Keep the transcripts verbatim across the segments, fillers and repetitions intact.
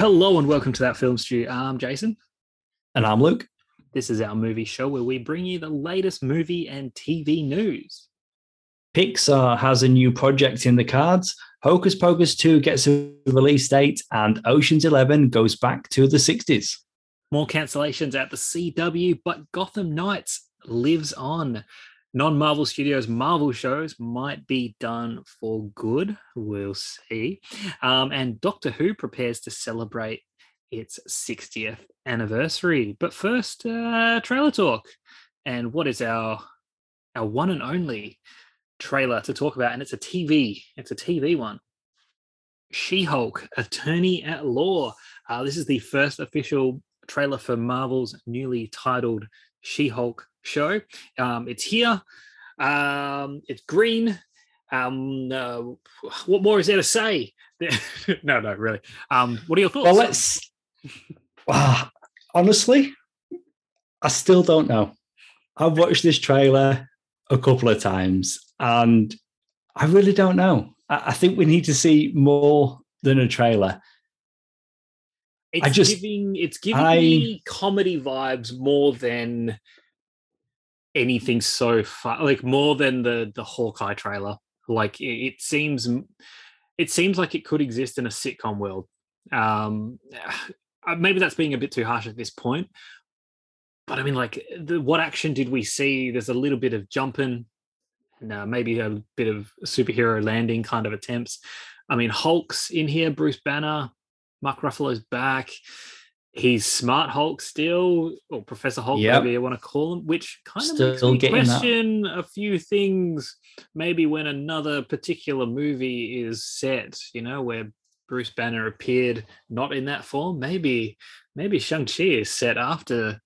Hello and welcome to That Film Stew. I'm Jason. And I'm Luke. This is our movie show where we bring you the latest movie and T V news. Pixar has a new project in the cards. Hocus Pocus two gets a release date and Ocean's Eleven goes back to the sixties. More cancellations at the C W, but Gotham Knights lives on. Non-Marvel Studios Marvel shows might be done for good. We'll see. Um, and Doctor Who prepares to celebrate its sixtieth anniversary. But first, uh, trailer talk. And what is our our one and only trailer to talk about? And it's a T V. It's a T V one. She-Hulk: Attorney at Law. Uh, this is the first official trailer for Marvel's newly titled She-Hulk show. Um, it's here. Um, it's green. Um, uh, what more is there to say? no, no, really. Um, what are your thoughts? Well, let's. Uh, honestly, I still don't know. I've watched this trailer a couple of times, and I really don't know. I, I think we need to see more than a trailer. It's I just, giving. It's giving I, me comedy vibes more than anything so far, like more than the the Hawkeye trailer. Like it, it seems, it seems like it could exist in a sitcom world. Um, maybe that's being a bit too harsh at this point, but I mean, like, the, what action did we see? There's a little bit of jumping, no, maybe a bit of superhero landing kind of attempts. I mean, Hulk's in here, Bruce Banner, Mark Ruffalo's back. He's Smart Hulk still, or Professor Hulk, yep. Whatever you want to call him, which kind still of makes me question that. A few things. Maybe when another particular movie is set, you know, where Bruce Banner appeared not in that form. Maybe, maybe Shang-Chi is set after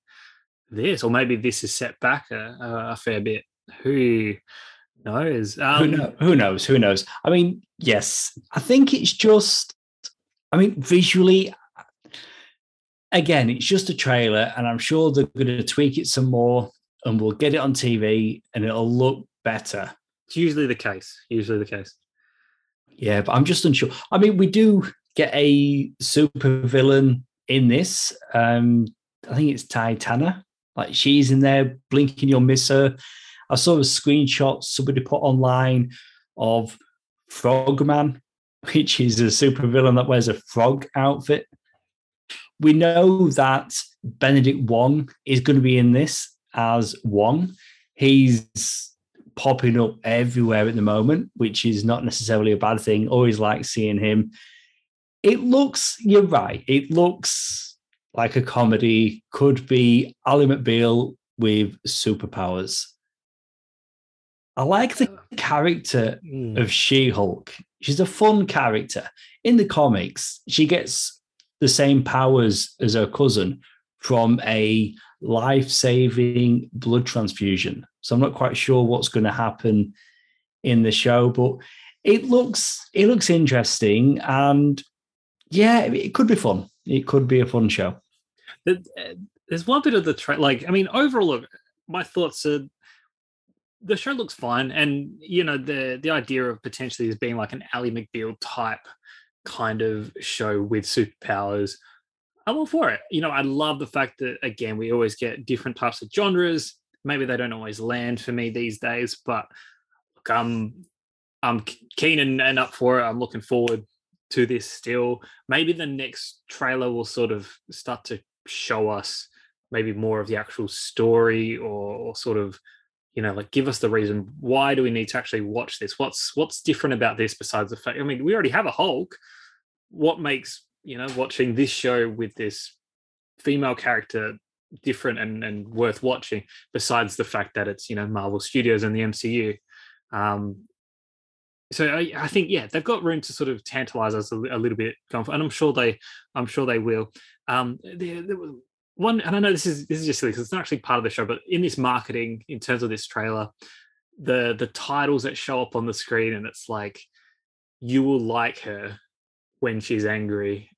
this, or maybe this is set back a, a fair bit. Who knows? Um, who, know, who knows? Who knows? I mean, yes, I think it's just. I mean, visually. Again, it's just a trailer, and I'm sure they're going to tweak it some more, and we'll get it on T V, and it'll look better. It's usually the case. Usually the case. Yeah, but I'm just unsure. I mean, we do get a supervillain in this. Um, I think it's Titania. Like, she's in there, blinking, you'll miss her. I saw a screenshot somebody put online of Frogman, which is a supervillain that wears a frog outfit. We know that Benedict Wong is going to be in this as Wong. He's popping up everywhere at the moment, which is not necessarily a bad thing. Always like seeing him. It looks, you're right, it looks like a comedy. Could be Ally McBeal with superpowers. I like the character mm. of She-Hulk. She's a fun character. In the comics, she gets the same powers as her cousin from a life-saving blood transfusion. So I'm not quite sure what's going to happen in the show, but it looks it looks interesting, and yeah, it could be fun. It could be a fun show. There's one bit of the tra- like I mean, overall, my thoughts are the show looks fine, and you know the the idea of potentially this being like an Ally McBeal type kind of show with superpowers, I'm all for it. You know, I love the fact that, again, we always get different types of genres. Maybe they don't always land for me these days, but look, I'm, I'm keen and, and up for it. I'm looking forward to this still. Maybe the next trailer will sort of start to show us maybe more of the actual story, or, or sort of, you know, like, give us the reason. Why do we need to actually watch this? What's what's different about this besides the fact, I mean, we already have a Hulk. What makes, you know, watching this show with this female character different and, and worth watching, besides the fact that it's, you know, Marvel Studios and the M C U? Um, so I, I think, yeah, they've got room to sort of tantalise us a, a little bit, and I'm sure they, I'm sure they will. Um, there, there was, One, and I know this is this is just silly because it's not actually part of the show, but in this marketing, in terms of this trailer, the the titles that show up on the screen, and it's like, you will like her when she's angry.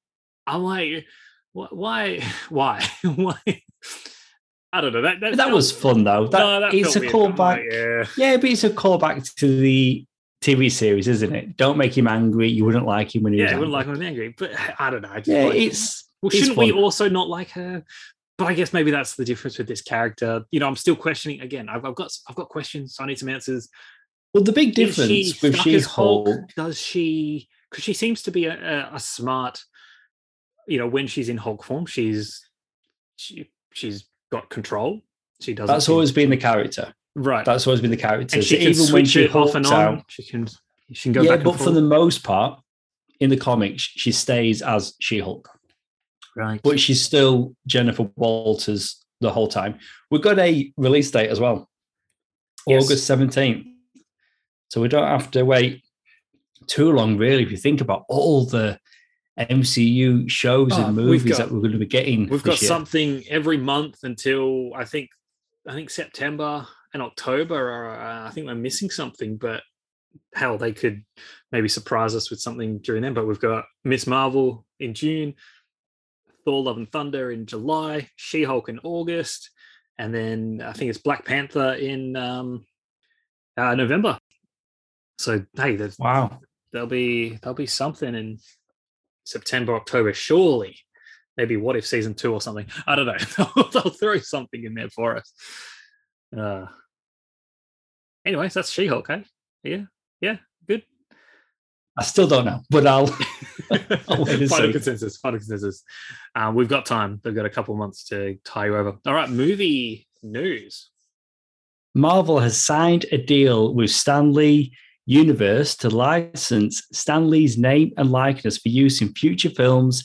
I'm like, why, why, why? I don't know. That that, that was fun though. That, no, that it's a callback. Like, yeah. yeah, but it's a callback to the T V series, isn't it? Don't make him angry. You wouldn't like him when he yeah, was angry. Yeah, you wouldn't like him when he's angry. But I don't know. I just yeah, like, it's well, it's shouldn't fun. We also not like her? But I guess maybe that's the difference with this character. You know, I'm still questioning. Again, I've, I've got I've got questions. So I need some answers. Well, the big difference she with She-Hulk, does she? Because she seems to be a, a, a smart. You know, when she's in Hulk form, she's she she's got control. She doesn't. That's always been the character. Right. That's always been the character. And she so can even switch when she it off and on. Out, she can she can go yeah, back. Yeah, but and forth. For the most part, in the comics, she stays as She-Hulk. Right. But she's still Jennifer Walters the whole time. We've got a release date as well. Yes. August seventeenth. So we don't have to wait too long, really, if you think about all the M C U shows oh, and movies we've got, that we're going to be getting. We've got year. something every month until I think I think September and October. Are, uh, I think we're missing something, but hell, they could maybe surprise us with something during then. But we've got Miss Marvel in June, Thor: Love and Thunder in July, She-Hulk in August, and then I think it's Black Panther in um, uh, November. So hey, there's, wow, there'll be there'll be something in September, October, surely. Maybe What If season two or something. I don't know. They'll throw something in there for us. Uh, anyways, that's She-Hulk, eh? Yeah, yeah, good. I still don't know, but I'll... I'll wait and final see. consensus, final consensus. Um, we've got time. They've got a couple months to tie you over. All right, movie news. Marvel has signed a deal with Stan Lee Universe to license Stan Lee's name and likeness for use in future films,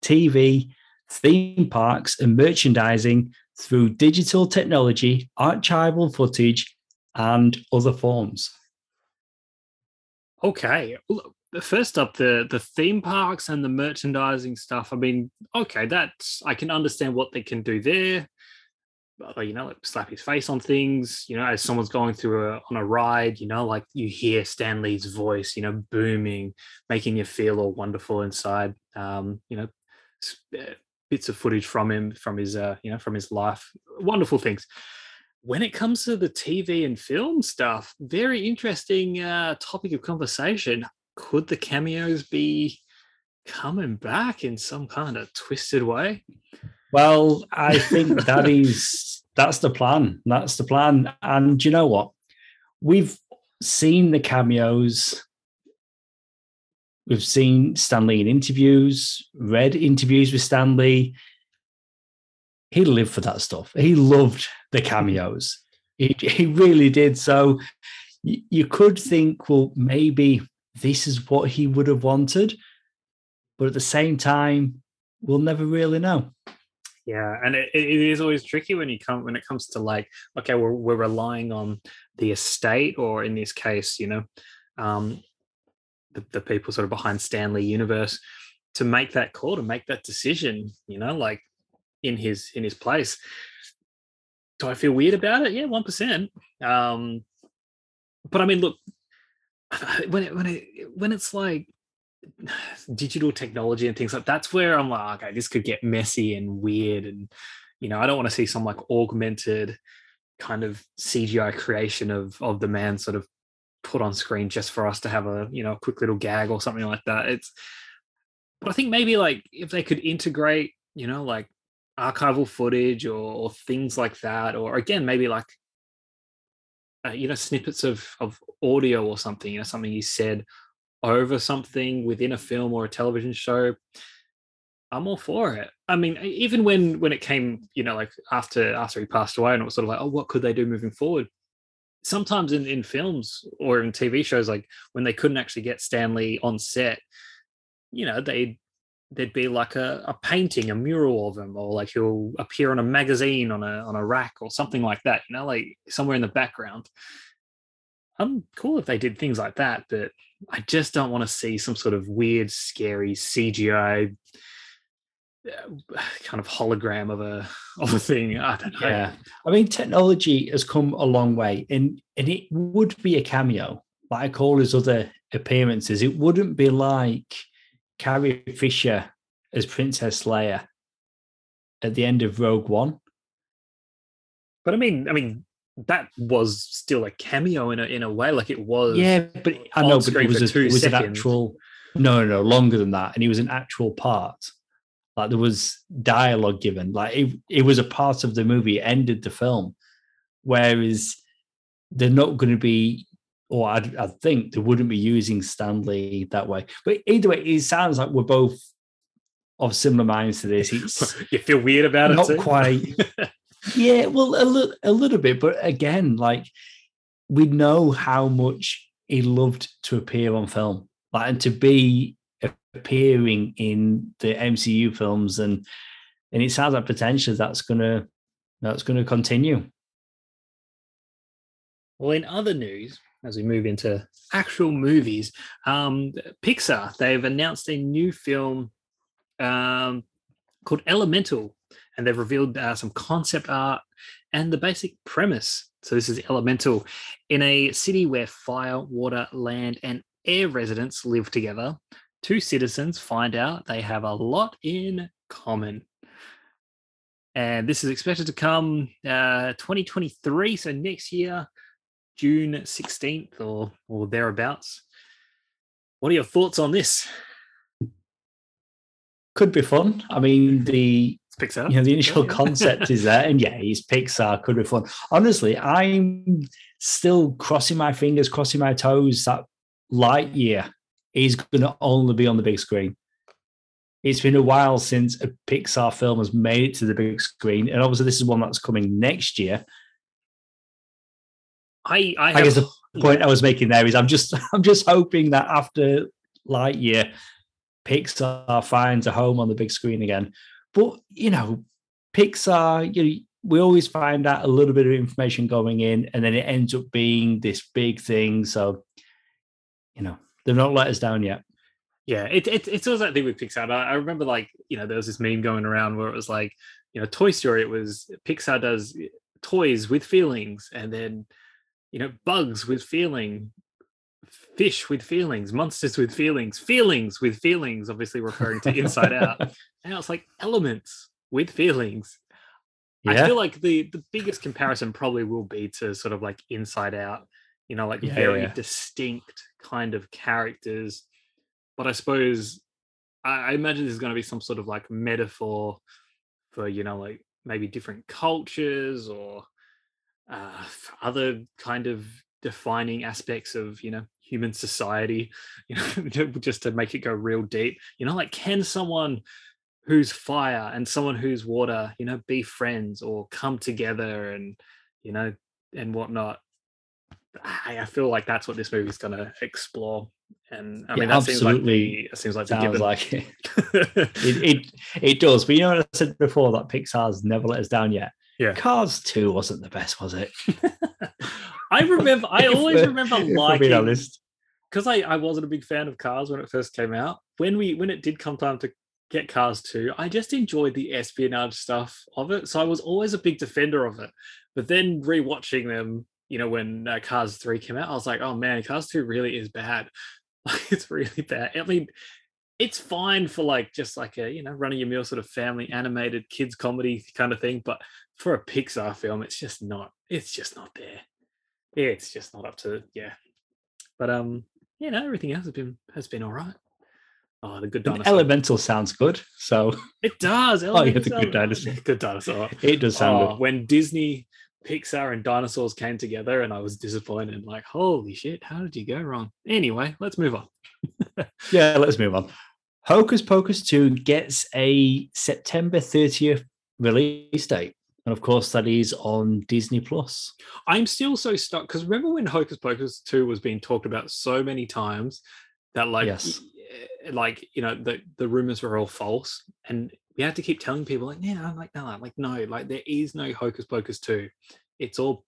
T V, theme parks, and merchandising through digital technology, archival footage, and other forms. Okay. First up, the, the theme parks and the merchandising stuff. I mean, okay, that's I can understand what they can do there. You know, like slap his face on things, you know, as someone's going through a, on a ride, you know, like you hear Stan Lee's voice, you know, booming, making you feel all wonderful inside, um, you know, bits of footage from him, from his, uh, you know, from his life, wonderful things. When it comes to the T V and film stuff, very interesting uh, topic of conversation. Could the cameos be coming back in some kind of twisted way? Well, I think that is that's the plan. That's the plan. And you know what? We've seen the cameos. We've seen Stan Lee in interviews, read interviews with Stan Lee. He lived for that stuff. He loved the cameos. He, he really did. So you, you could think, well, maybe this is what he would have wanted. But at the same time, we'll never really know. Yeah, and it, it is always tricky when you come when it comes to like, okay, we're we're relying on the estate, or in this case, you know, um, the, the people sort of behind Stan Lee Universe to make that call, to make that decision, you know, like in his in his place. Do I feel weird about it? Yeah, one percent. Um, but I mean, look, when it, when it, when it's like digital technology and things like that's where I'm like, okay, this could get messy and weird, and you know, I don't want to see some like augmented kind of C G I creation of of the man sort of put on screen just for us to have a, you know, a quick little gag or something like that. It's, but I think maybe like if they could integrate, you know, like archival footage or, or things like that, or again maybe like uh, you know, snippets of of audio or something, you know, something you said over something within a film or a television show, I'm all for it. I mean, even when when it came, you know, like after after he passed away, and it was sort of like, oh, what could they do moving forward? Sometimes in, in films or in T V shows, like when they couldn't actually get Stan Lee on set, you know, they'd there'd be like a, a painting, a mural of him, or like he'll appear on a magazine on a on a rack or something like that, you know, like somewhere in the background. I'm cool if they did things like that, but I just don't want to see some sort of weird, scary C G I kind of hologram of a of a thing. I don't know. Yeah. I mean, technology has come a long way, and, and it would be a cameo, like all his other appearances. It wouldn't be like Carrie Fisher as Princess Leia at the end of Rogue One. But I mean, I mean, that was still a cameo in a in a way. Like it was. Yeah, but I know, but it was, a, it was an actual. No, no, longer than that, and he was an actual part. Like there was dialogue given. Like it, it was a part of the movie. It ended the film. Whereas they're not going to be, or I, I think they wouldn't be using Stan Lee that way. But either way, it sounds like we're both of similar minds to this. It's you feel weird about it too? Not quite. Yeah, well, a little, a little bit. But again, like we know how much he loved to appear on film, like and to be appearing in the M C U films, and and it sounds like potentially that's gonna that's gonna continue. Well, in other news, as we move into actual movies, um, Pixar, they've announced a new film um, called Elemental, and they've revealed uh, some concept art and the basic premise. So this is Elemental. In a city where fire, water, land, and air residents live together, two citizens find out they have a lot in common. And this is expected to come uh, twenty twenty-three, so next year, June sixteenth or or thereabouts. What are your thoughts on this? Could be fun. I mean, the it's Pixar. You know, the initial yeah. concept is there, and yeah, it's Pixar. Could be fun. Honestly, I'm still crossing my fingers, crossing my toes that Lightyear is going to only be on the big screen. It's been a while since a Pixar film has made it to the big screen, and obviously, this is one that's coming next year. I, I, have, I guess the point I was making there is I'm just I'm just hoping that after Lightyear, Pixar finds a home on the big screen again. But you know, Pixar, you know, we always find out a little bit of information going in, and then it ends up being this big thing. So, you know, they've not let us down yet. Yeah, it, it it's always that thing with Pixar. I, I remember, like, you know, there was this meme going around where it was like, you know, Toy Story. It was Pixar does toys with feelings, and then, you know, bugs with feeling, fish with feelings, monsters with feelings, feelings with feelings, obviously referring to Inside Out. And it's like elements with feelings. Yeah. I feel like the, the biggest comparison probably will be to sort of like Inside Out, you know, like yeah, very yeah. distinct kind of characters. But I suppose I, I imagine there's going to be some sort of like metaphor for, you know, like maybe different cultures or Uh, other kind of defining aspects of, you know, human society, you know, just to make it go real deep, you know, like can someone who's fire and someone who's water, you know, be friends or come together and, you know, and whatnot. I, I feel like that's what this movie's going to explore. And I mean, yeah, that absolutely seems like the, it seems like, sounds like it. it, it. It does. But you know what I said before, that Pixar's never let us down yet. Yeah, Cars two wasn't the best, was it? I remember. I always remember liking, because I, I wasn't a big fan of Cars when it first came out. When we when it did come time to get Cars two, I just enjoyed the espionage stuff of it. So I was always a big defender of it. But then rewatching them, you know, when uh, Cars three came out, I was like, oh man, Cars two really is bad. Like it's really bad. I mean, it's fine for like just like a, you know, running your meal sort of family animated kids comedy kind of thing, but for a Pixar film, it's just not, it's just not there. It's just not up to, yeah. But, um, you know, everything else has been, has been all right. Oh, the Good Dinosaur. Elemental sounds good. So it does. Elemental. Oh, yeah, the Good Dinosaur. Good Dinosaur. It does sound oh, good. When Disney, Pixar and dinosaurs came together and I was disappointed, like, holy shit, how did you go wrong? Anyway, let's move on. Yeah, let's move on. Hocus Pocus two gets a September thirtieth release date. And of course, that is on Disney Plus. I'm still so stuck because remember when Hocus Pocus two was being talked about so many times that, like, yes. like you know, the, the rumors were all false. And we had to keep telling people, like, yeah, I'm like, no, I'm like, no, like, there is no Hocus Pocus two. It's all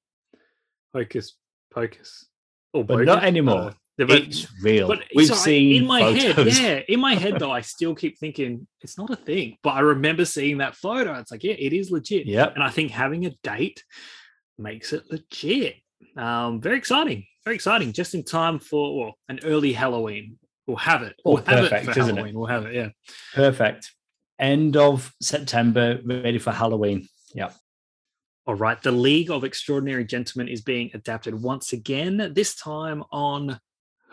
Hocus Pocus. Or but Pocus, not anymore. But, it's real. But We've so seen I, in my photos. head, yeah. In my head, though, I still keep thinking it's not a thing. But I remember seeing that photo. It's like, yeah, it is legit. Yep. And I think having a date makes it legit. Um, very exciting. Very exciting. Just in time for well, an early Halloween. We'll have it. We'll oh, have perfect, it for Halloween. It? We'll have it, yeah. Perfect. End of September, ready for Halloween. Yeah. All right, The League of Extraordinary Gentlemen is being adapted once again, this time on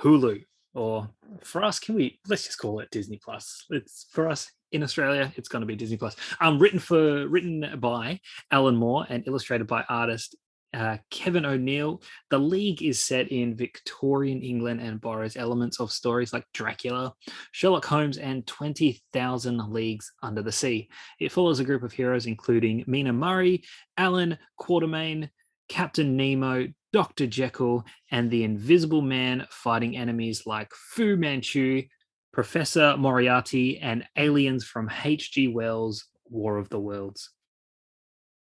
Hulu. Or for us, can we, let's just call it Disney Plus. It's for us in Australia, it's going to be Disney Plus. Um, written for written by Alan Moore and illustrated by artist uh, Kevin O'Neill. The League is set in Victorian England and borrows elements of stories like Dracula, Sherlock Holmes, and twenty thousand Leagues Under the Sea. It follows a group of heroes including Mina Murray, Alan Quatermain, Captain Nemo, Doctor Jekyll, and the Invisible Man, fighting enemies like Fu Manchu, Professor Moriarty, and aliens from H G Wells' War of the Worlds.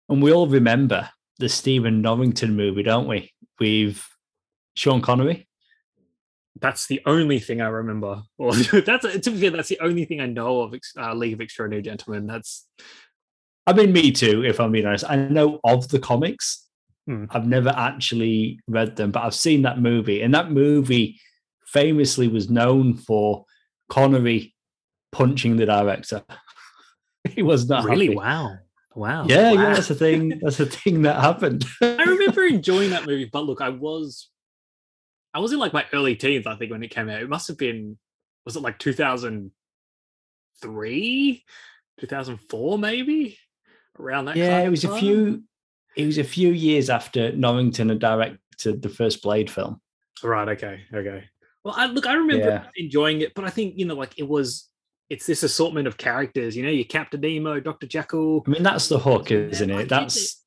And we all remember the Stephen Norrington movie, don't we? With Sean Connery. That's the only thing I remember. Or that's to be fair, that's the only thing I know of uh, League of Extraordinary Gentlemen. That's. I mean, me too. If I'm being honest, I know of the comics. I've never actually read them, but I've seen that movie. And that movie famously was known for Connery punching the director. He was not really happy. Wow. Wow. Yeah, wow. yeah, that's a thing. That's a thing that happened. I remember enjoying that movie, but look, I was I was in like my early teens, I think, when it came out. It must have been, was it like two thousand three? two thousand four, maybe? Around that yeah, kind of it was time. a few. It was a few years after Norrington had directed the first Blade film. Right. Okay. Okay. Well, I, look, I remember yeah. enjoying it, but I think, you know, like it was, it's this assortment of characters, you know, your Captain Nemo, Doctor Jekyll. I mean, that's the hook, isn't it? That's,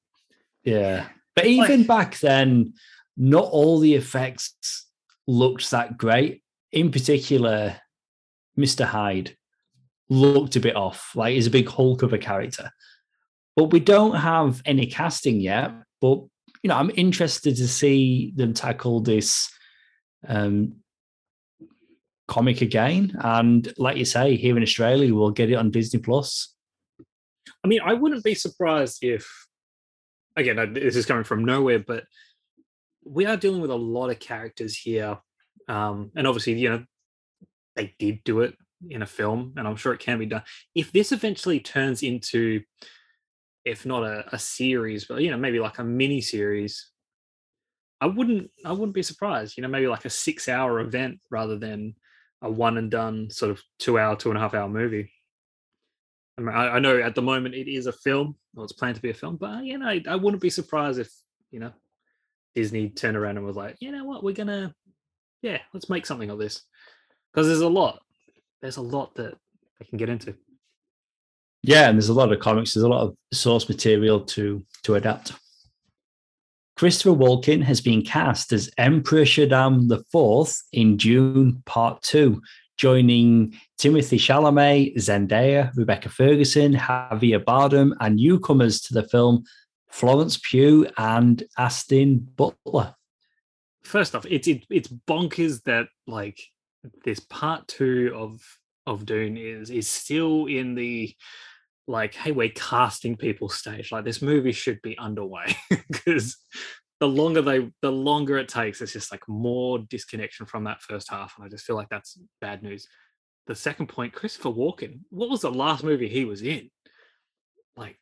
yeah. But even like, back then, not all the effects looked that great. In particular, Mister Hyde looked a bit off. Like he's a big Hulk of a character. But we don't have any casting yet. But, you know, I'm interested to see them tackle this um, comic again. And like you say, here in Australia, we'll get it on Disney Plus. I mean, I wouldn't be surprised if, again, this is coming from nowhere, but we are dealing with a lot of characters here. Um, and obviously, you know, they did do it in a film, and I'm sure it can be done. If this eventually turns into... if not a, a series, but, you know, maybe like a mini series, I wouldn't, I wouldn't be surprised, you know, maybe like a six hour event rather than a one and done sort of two hour, two and a half hour movie. I mean, I, I know at the moment it is a film, or it's planned to be a film, but, you know, I, I wouldn't be surprised if, you know, Disney turned around and was like, you know what, we're going to, yeah, let's make something of this. Because there's a lot, there's a lot that they can get into. Yeah, and there's a lot of comics. There's a lot of source material to, to adapt. Christopher Walken has been cast as Emperor Shaddam the fourth in Dune Part two, joining Timothée Chalamet, Zendaya, Rebecca Ferguson, Javier Bardem, and newcomers to the film Florence Pugh and Aston Butler. First off, it's it, it's bonkers that like this Part two of of Dune is is still in the, like, hey, we're casting people stage. Like, this movie should be underway, because the longer they, the longer it takes, it's just like more disconnection from that first half, and I just feel like that's bad news. The second point, Christopher Walken. What was the last movie he was in? Like,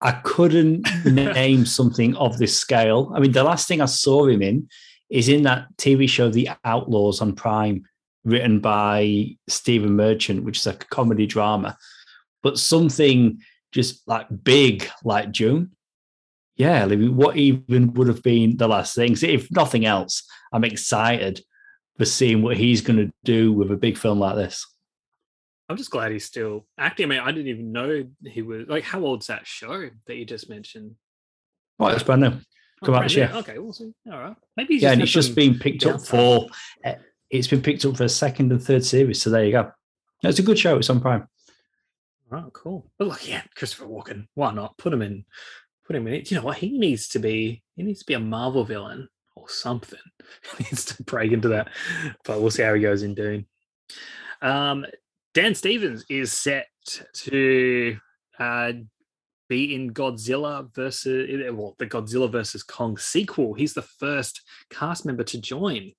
I couldn't name something of this scale. I mean, the last thing I saw him in is in that T V show, The Outlaws, on Prime, written by Stephen Merchant, which is like a comedy drama. But something just like big, like Dune. Yeah, what even would have been the last thing? So if nothing else, I'm excited for seeing what he's going to do with a big film like this. I'm just glad he's still acting. I mean, I didn't even know he was... Like, how old's that show that you just mentioned? Oh, it's brand new. Come out this year. Okay, we'll see. All right. Maybe he's yeah, just and it's just been picked up for... Uh, It's been picked up for a second and third series, so there you go. No, it's a good show. It's on Prime. Oh, cool. But look, yeah, Christopher Walken. Why not put him in? Put him in it. You know what? He needs to be. He needs to be a Marvel villain or something. He needs to break into that. But we'll see how he goes in Dune. Um, Dan Stevens is set to uh, be in Godzilla versus well, the Godzilla versus Kong sequel. He's the first cast member to join.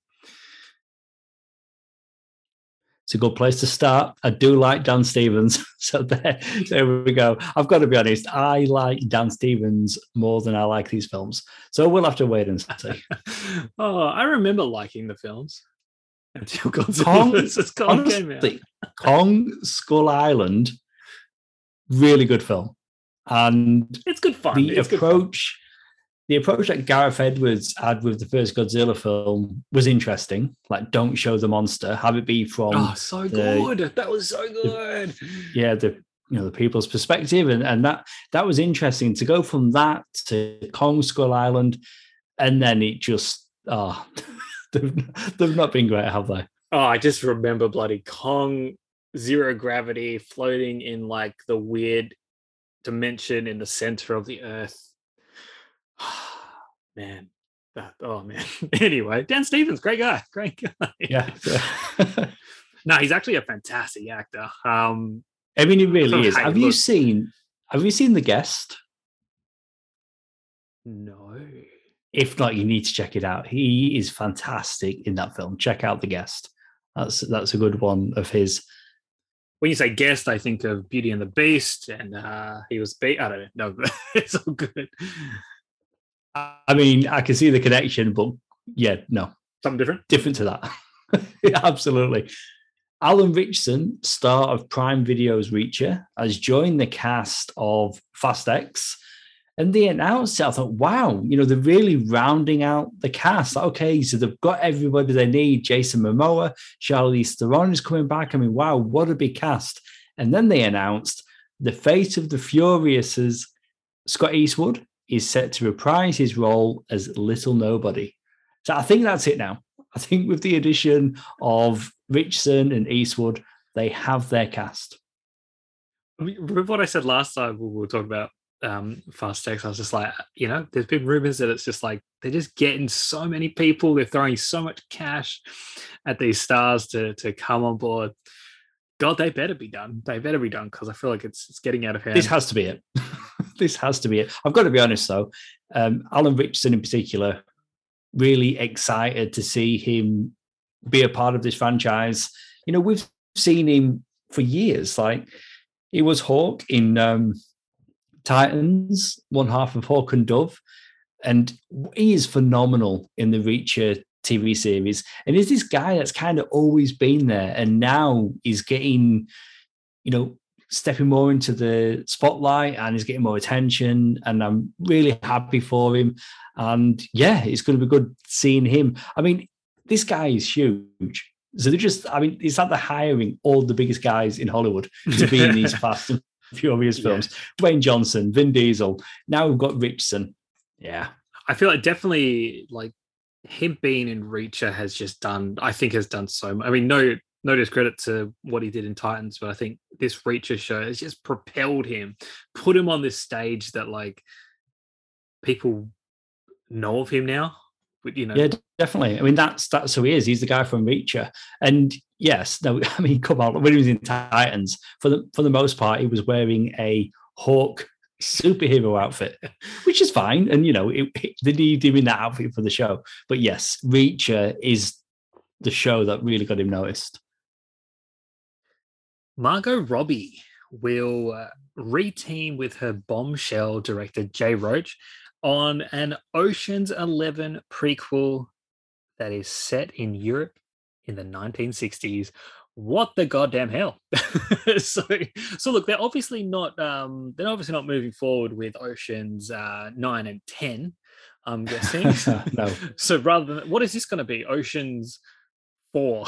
It's a good place to start. I do like Dan Stevens. So there, there we go. I've got to be honest. I like Dan Stevens more than I like these films. So we'll have to wait and see. Oh, I remember liking the films. Until Kong, Kong, honestly, Kong Skull Island, really good film. And it's good fun. The it's approach fun. The approach that Gareth Edwards had with the first Godzilla film was interesting. Like, don't show the monster, have it be from Oh, so the, good. That was so good. The, yeah, the you know the people's perspective. And, and that that was interesting to go from that to Kong Skull Island, and then it just oh they've, they've not been great, have they? Oh, I just remember bloody Kong, zero gravity, floating in like the weird dimension in the center of the earth. Man. That, oh, man. Anyway, Dan Stevens, great guy. Great guy. Yeah. yeah. No, he's actually a fantastic actor. Um, I mean, he really is. Have you look. seen, have you seen The Guest? No. If not, you need to check it out. He is fantastic in that film. Check out The Guest. That's that's a good one of his. When you say guest, I think of Beauty and the Beast, and uh, he was, ba- I don't know, but it's all good. I mean, I can see the connection, but yeah, no. Something different? Different to that. Absolutely. Alan Richardson, star of Prime Video's Reacher, has joined the cast of Fast X, and they announced it. I thought, wow, you know, they're really rounding out the cast. Like, okay, so they've got everybody they need. Jason Momoa, Charlize Theron is coming back. I mean, wow, what a big cast. And then they announced the fate of the Furious's Scott Eastwood is set to reprise his role as Little Nobody. So I think that's it now. I think with the addition of Richardson and Eastwood, they have their cast. I mean, remember what I said last time we were talking about Um, Fast X? I was just like, you know, there's been rumors that it's just like they're just getting so many people, they're throwing so much cash at these stars to to come on board. God, they better be done. They better be done because I feel like it's it's getting out of hand. This has to be it. This has to be it. I've got to be honest though. Um, Alan Richardson in particular, really excited to see him be a part of this franchise. You know, we've seen him for years. Like, he was Hawk in. Um, Titans, one half of Hawk and Dove, and he is phenomenal in the Reacher T V series. And is this guy that's kind of always been there, and now he's getting, you know, stepping more into the spotlight, and he's getting more attention. And I'm really happy for him. And yeah, it's going to be good seeing him. I mean, this guy is huge. So they're just, I mean, it's like they're hiring all the biggest guys in Hollywood to be in these Fast and Furious films. Yeah. Dwayne Johnson, Vin Diesel. Now we've got Richardson. Yeah. I feel like definitely like him being in Reacher has just done, I think has done so much. I mean, no, no discredit to what he did in Titans, but I think this Reacher show has just propelled him, put him on this stage that like people know of him now. But, you know. Yeah, definitely. I mean, that's that's who he is. He's the guy from Reacher. And yes, no, I mean, come on. When he was in Titans, for the for the most part, he was wearing a Hawk superhero outfit, which is fine. And, you know, it, it, they need him in that outfit for the show. But yes, Reacher is the show that really got him noticed. Margot Robbie will uh, re-team with her bombshell director, Jay Roach, on an Ocean's Eleven prequel that is set in Europe in the nineteen sixties. What the goddamn hell? so, so look, they're obviously not um, they're obviously not moving forward with Oceans uh, nine and ten. I'm guessing. No. So rather than, what is this going to be? Oceans four.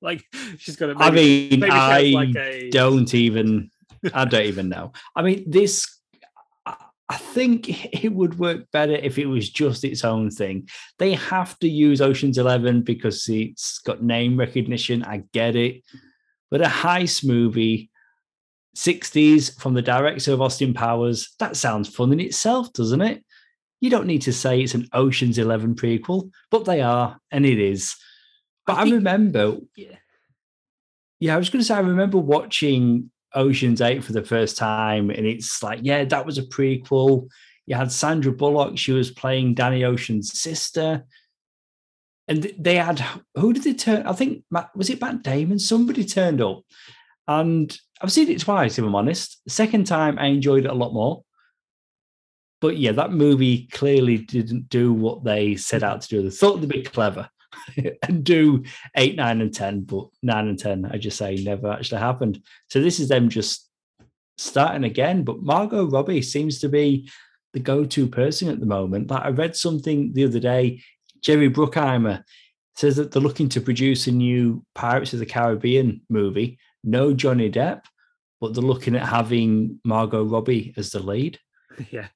Like she's going to. I mean, maybe I like a... don't even. I don't even know. I mean, this. I think it would work better if it was just its own thing. They have to use Ocean's Eleven because it's got name recognition. I get it. But a heist movie, sixties, from the director of Austin Powers, that sounds fun in itself, doesn't it? You don't need to say it's an Ocean's Eleven prequel, but they are, and it is. But I, think, I remember... Yeah. yeah, I was going to say, I remember watching... Ocean's eight for the first time, and it's like, yeah, that was a prequel. You had Sandra Bullock, she was playing Danny Ocean's sister. And they had, who did they turn? I think, was it Matt Damon? Somebody turned up. And I've seen it twice, if I'm honest. The second time, I enjoyed it a lot more. But yeah, that movie clearly didn't do what they set out to do. They thought they'd be clever and do eight, nine, and ten. But nine and ten, I just say, never actually happened. So this is them just starting again. But Margot Robbie seems to be the go-to person at the moment. Like I read something the other day. Jerry Bruckheimer says that they're looking to produce a new Pirates of the Caribbean movie. No Johnny Depp, but they're looking at having Margot Robbie as the lead. Yeah.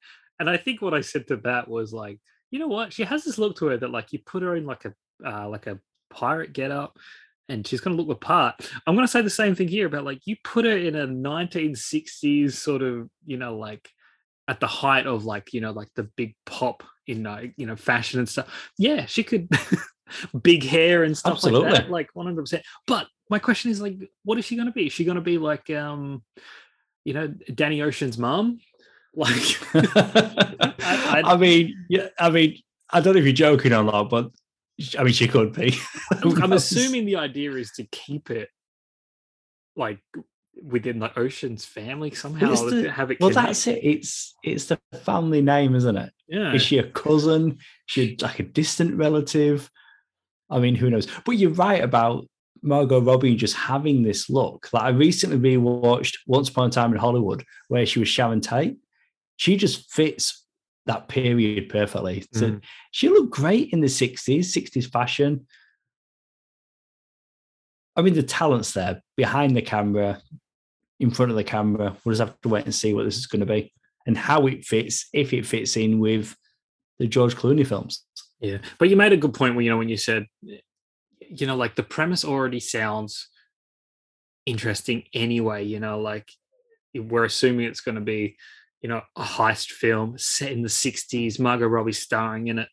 And I think what I said to that was like, you know what? She has this look to her that like you put her in like a uh, like a pirate getup and she's going to look the part. I'm going to say the same thing here about like you put her in a nineteen sixties sort of, you know, like at the height of like, you know, like the big pop in, uh, you know, fashion and stuff. Yeah, she could big hair and stuff. Absolutely. Like that, like one hundred percent. But my question is like, what is she going to be? Is she going to be like, um, you know, Danny Ocean's mom? Like, I, I, I mean, yeah, I mean, I don't know if you're joking or not, but I mean, she could be. I'm assuming the idea is to keep it like within the Ocean's family somehow. The, have it well, connect. That's it. It's it's the family name, isn't it? Yeah. Is she a cousin? Is she like a distant relative? I mean, who knows? But you're right about Margot Robbie just having this look. Like I recently rewatched Once Upon a Time in Hollywood, where she was Sharon Tate. She just fits that period perfectly. So mm. She looked great in the sixties, sixties fashion. I mean, the talent's there, behind the camera, in front of the camera. We'll just have to wait and see what this is going to be and how it fits, if it fits in with the George Clooney films. Yeah, but you made a good point when you know when you said, you know, like the premise already sounds interesting anyway. You know, like we're assuming it's going to be, you know, a heist film set in the sixties, Margot Robbie starring in it.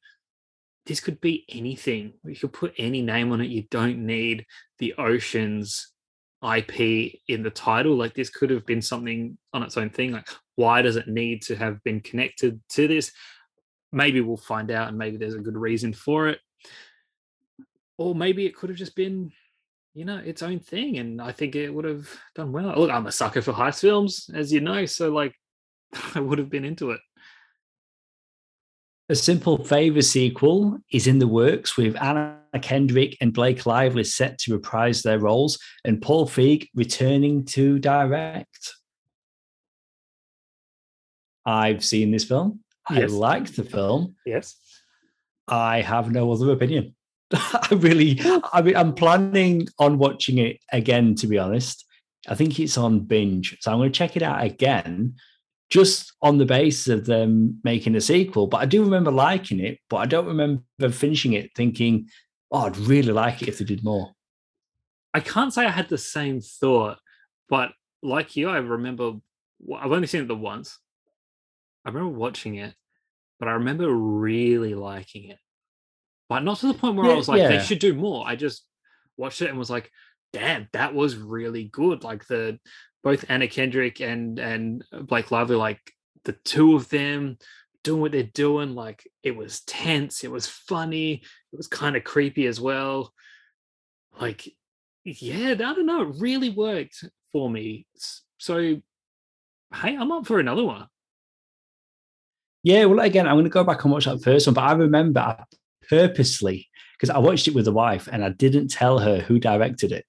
This could be anything. You could put any name on it. You don't need the Ocean's I P in the title. Like this could have been something on its own thing. Like why does it need to have been connected to this? Maybe we'll find out and maybe there's a good reason for it. Or maybe it could have just been, you know, its own thing. And I think it would have done well. Look, I'm a sucker for heist films, as you know. So like, I would have been into it. A Simple Favor sequel is in the works with Anna Kendrick and Blake Lively set to reprise their roles and Paul Feig returning to direct. I've seen this film. Yes. I liked the film. Yes. I have no other opinion. I really, I mean, I'm planning on watching it again, to be honest. I think it's on Binge. So I'm going to check it out again. Just on the basis of them making a sequel. But I do remember liking it, but I don't remember finishing it thinking, oh, I'd really like it if they did more. I can't say I had the same thought, but like you, I remember, I've only seen it the once. I remember watching it, but I remember really liking it. But not to the point where yeah, I was like, yeah. They should do more. I just watched it and was like, damn, that was really good. Like the... Both Anna Kendrick and and Blake Lively, like the two of them doing what they're doing, like it was tense, it was funny, it was kind of creepy as well. Like, yeah, I don't know, it really worked for me. So, hey, I'm up for another one. Yeah, well, again, I'm going to go back and watch that first one, but I remember I purposely, because I watched it with the wife and I didn't tell her who directed it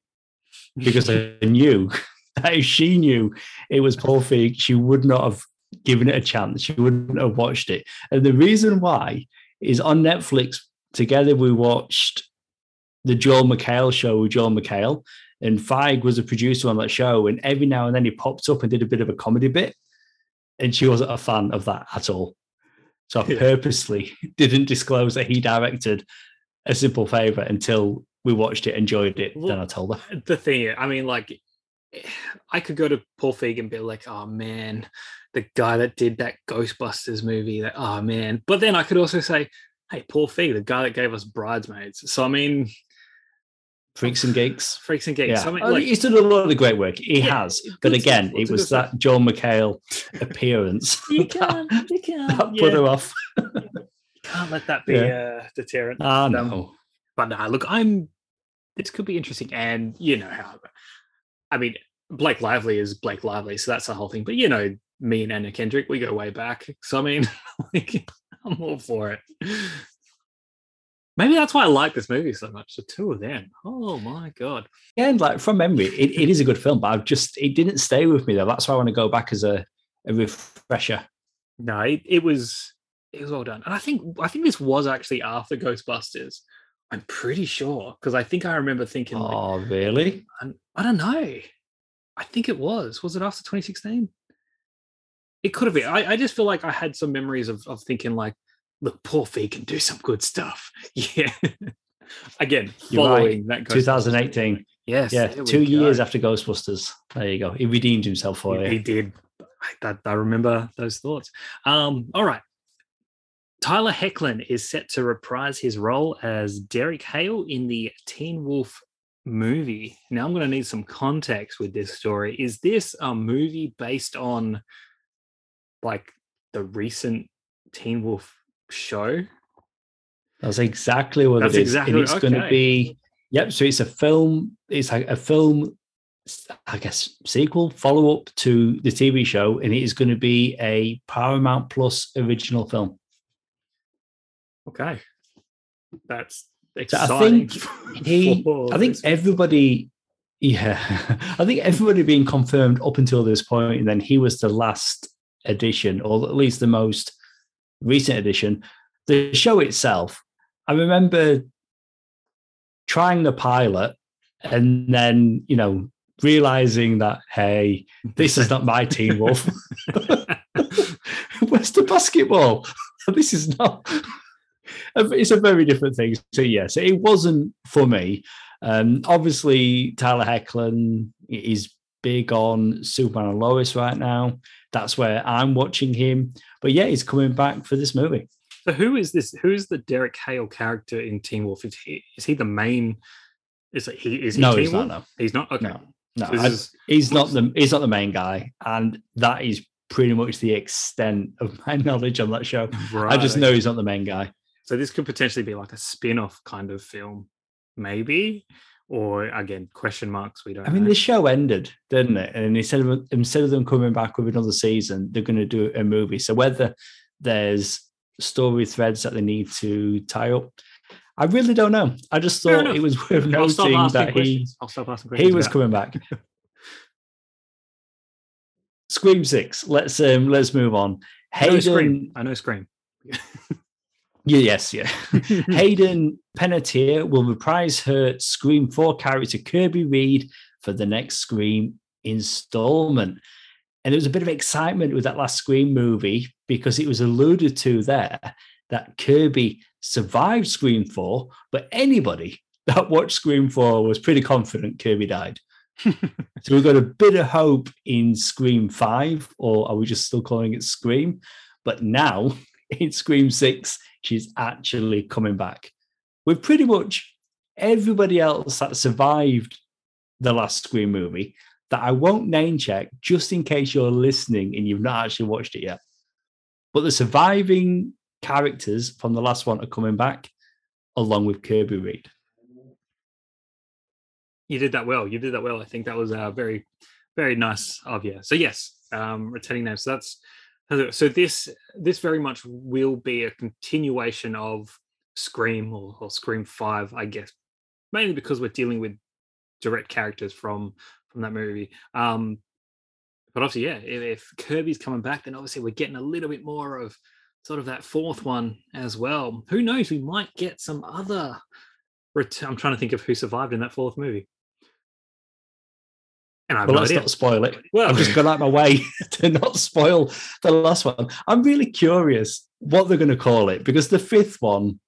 because I knew... If she knew it was Paul Feig, she would not have given it a chance. She wouldn't have watched it. And the reason why is on Netflix, together we watched the Joel McHale show with Joel McHale, and Feig was a producer on that show, and every now and then he popped up and did a bit of a comedy bit, and she wasn't a fan of that at all. So I purposely didn't disclose that he directed A Simple Favor until we watched it, enjoyed it, well, then I told her. The thing, I mean, like... I could go to Paul Feig and be like, oh man, the guy that did that Ghostbusters movie, that oh man. But then I could also say, hey, Paul Feig, the guy that gave us Bridesmaids. So I mean, Freaks and Geeks. Freaks and Geeks. Yeah. I mean, like, he's done a lot of great work. He yeah, has. But again, it was that stuff. John McHale appearance. You can't, you can't. That put yeah. her off. Can't let that be yeah. a deterrent. Ah, um, no. But no, look, I'm. This could be interesting, and you know how. I mean, Blake Lively is Blake Lively, so that's the whole thing. But you know, me and Anna Kendrick, we go way back. So I mean, like, I'm all for it. Maybe that's why I like this movie so much. The two of them. Oh my god! Yeah, and like from memory, it, it is a good film, but I've just it didn't stay with me though. That's why I want to go back as a, a refresher. No, it, it was it was well done, and I think I think this was actually after Ghostbusters. I'm pretty sure, because I think I remember thinking, "Oh, like, really? I, I don't know. I think it was. Was it after twenty sixteen? It could have been. I, I just feel like I had some memories of, of thinking, like, look, poor Fee can do some good stuff. Yeah. Again, you're following right. That twenty eighteen. Yes. Yeah. Two years after Ghostbusters. There you go. He redeemed himself for it. He, he did. I, I remember those thoughts. Um, all right. Tyler Hoechlin is set to reprise his role as Derek Hale in the Teen Wolf movie. Now, I'm going to need some context with this story. Is this a movie based on, like, the recent Teen Wolf show? That's exactly what That's it is. Exactly, and it's okay. going to be, yep, so it's a film, it's like a film, I guess, sequel, follow-up to the T V show, and it is going to be a Paramount Plus original film. Okay, that's exciting. So I think he, I think everybody, yeah, I think everybody being confirmed up until this point, and then he was the last edition, or at least the most recent edition. The show itself, I remember trying the pilot, and then you know realizing that hey, this is not my Teen Wolf. Where's the basketball? This is not. It's a very different thing. So, yes, it wasn't for me. Um, obviously, Tyler Hoechlin is big on Superman and Lois right now. That's where I'm watching him. But, yeah, he's coming back for this movie. So who is this? Who is the Derek Hale character in Teen Wolf? Is he, is he the main? Is he, is he no, Teen he's Wolf? Not, no. He's not? Okay. No, no so I, is, he's, not the, he's not the main guy. And that is pretty much the extent of my knowledge on that show. Right. I just know he's not the main guy. So this could potentially be like a spin-off kind of film, maybe, or again, question marks. We don't. I mean, know. The show ended, didn't it? And instead of instead of them coming back with another season, they're going to do a movie. So whether there's story threads that they need to tie up, I really don't know. I just thought it was worth noting that he I'll stop asking questions he was coming back. Scream Six. Let's um, let's move on. Hayden, I know Scream. I know Scream. Yes, yeah. Hayden Panettiere will reprise her Scream four character Kirby Reed for the next Scream installment. And there was a bit of excitement with that last Scream movie because it was alluded to there that Kirby survived Scream four, but anybody that watched Scream four was pretty confident Kirby died. So we've got a bit of hope in Scream five, or are we just still calling it Scream? But now in Scream six, she's actually coming back with pretty much everybody else that survived the last Scream movie that I won't name check just in case you're listening and you've not actually watched it yet. But the surviving characters from the last one are coming back along with Kirby Reed. You did that well. You did that well. I think that was a very, very nice of you. So yes, um, returning names. So that's, So this this very much will be a continuation of Scream or, or Scream five, I guess, mainly because we're dealing with direct characters from, from that movie. Um, but obviously, yeah, if, if Kirby's coming back, then obviously we're getting a little bit more of sort of that fourth one as well. Who knows? We might get some other return. I'm trying to think of who survived in that fourth movie. And well, no let's idea. Not spoil it. Well, I've just gone out my way to not spoil the last one. I'm really curious what they're going to call it because the fifth one,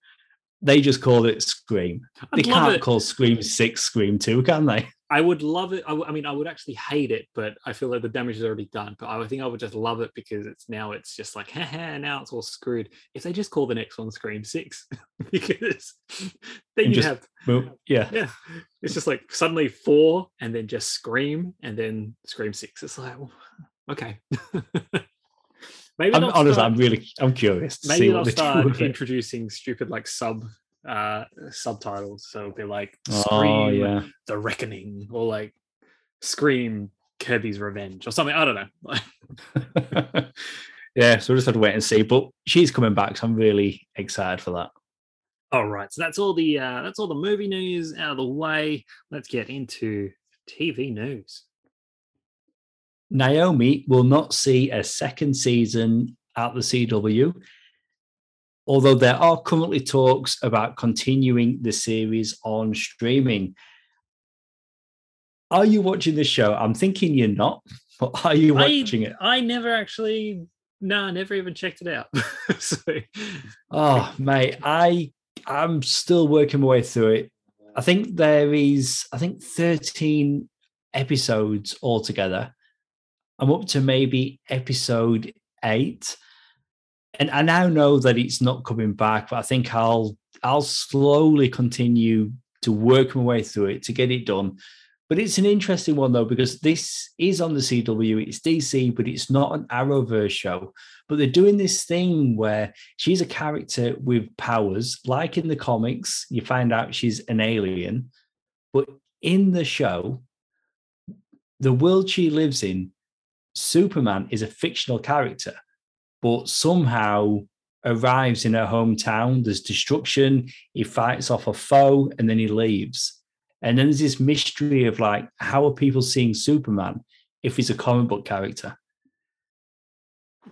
they just call it Scream. I'd they can't it. call Scream six Scream two, can they? I would love it. I, w- I mean, I would actually hate it, but I feel like the damage is already done. But I think I would just love it because it's now it's just like, haha, now it's all screwed. If they just call the next one Scream six, because then you have, move. yeah, yeah, it's just like suddenly four and then just Scream and then Scream six. It's like, well, okay. Maybe I'm honestly, I'm really, I'm curious to maybe see what they'll start introducing it. Stupid like sub uh subtitles, so it'll be like Scream, oh, yeah. The Reckoning, or like Scream Kirby's Revenge or something. I don't know. Yeah, so we'll just have to wait and see. But she's coming back, so I'm really excited for that. All right, so that's all the uh, that's all the movie news out of the way. Let's get into T V news. Naomi will not see a second season at the C W, although there are currently talks about continuing the series on streaming. Are you watching this show? I'm thinking you're not, but are you watching I, it? I never actually... No, I never even checked it out. So. Oh, mate, I, I'm still working my way through it. I think there is, I think, thirteen episodes altogether. I'm up to maybe episode eight. And I now know that it's not coming back, but I think I'll I'll slowly continue to work my way through it to get it done. But it's an interesting one, though, because this is on the C W. It's D C, but it's not an Arrowverse show. But they're doing this thing where she's a character with powers. Like in the comics, you find out she's an alien. But in the show, the world she lives in, Superman is a fictional character, but somehow arrives in her hometown. There's destruction. He fights off a foe, and then he leaves. And then there's this mystery of, like, how are people seeing Superman if he's a comic book character?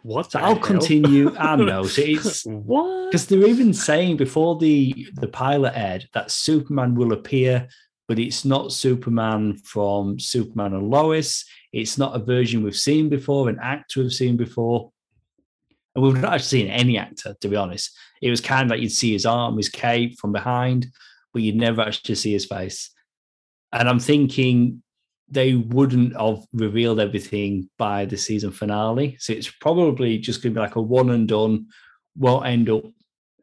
What? So I'll hell? continue. I know. So it's what? Because they're even saying before the, the pilot aired that Superman will appear, but it's not Superman from Superman and Lois. It's not a version we've seen before, an actor we've seen before. And we've not actually seen any actor, to be honest. It was kind of like you'd see his arm, his cape from behind, but you'd never actually see his face. And I'm thinking they wouldn't have revealed everything by the season finale. So it's probably just going to be like a one and done, won't end up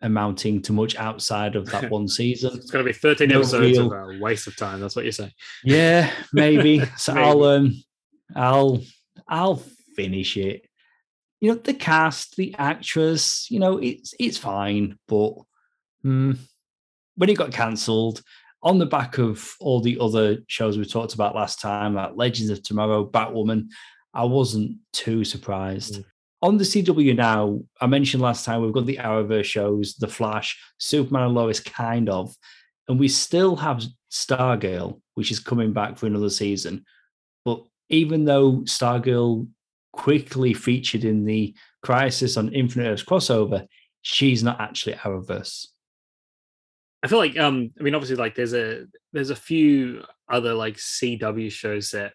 amounting to much outside of that one season. It's going to be thirteen no episodes real... of a waste of time. That's what you're saying. Yeah, maybe. So maybe. I'll, um, I'll, I'll finish it. You know, the cast, the actress, you know, it's, it's fine. But hmm, when it got cancelled, on the back of all the other shows we talked about last time, like Legends of Tomorrow, Batwoman, I wasn't too surprised. Mm. On the C W now, I mentioned last time, we've got the Arrowverse shows, The Flash, Superman and Lois, kind of, and we still have Stargirl, which is coming back for another season. But even though Stargirl quickly featured in the Crisis on Infinite Earths crossover, she's not actually Arrowverse. I feel like, um, I mean, obviously, like there's a there's a few other like C W shows that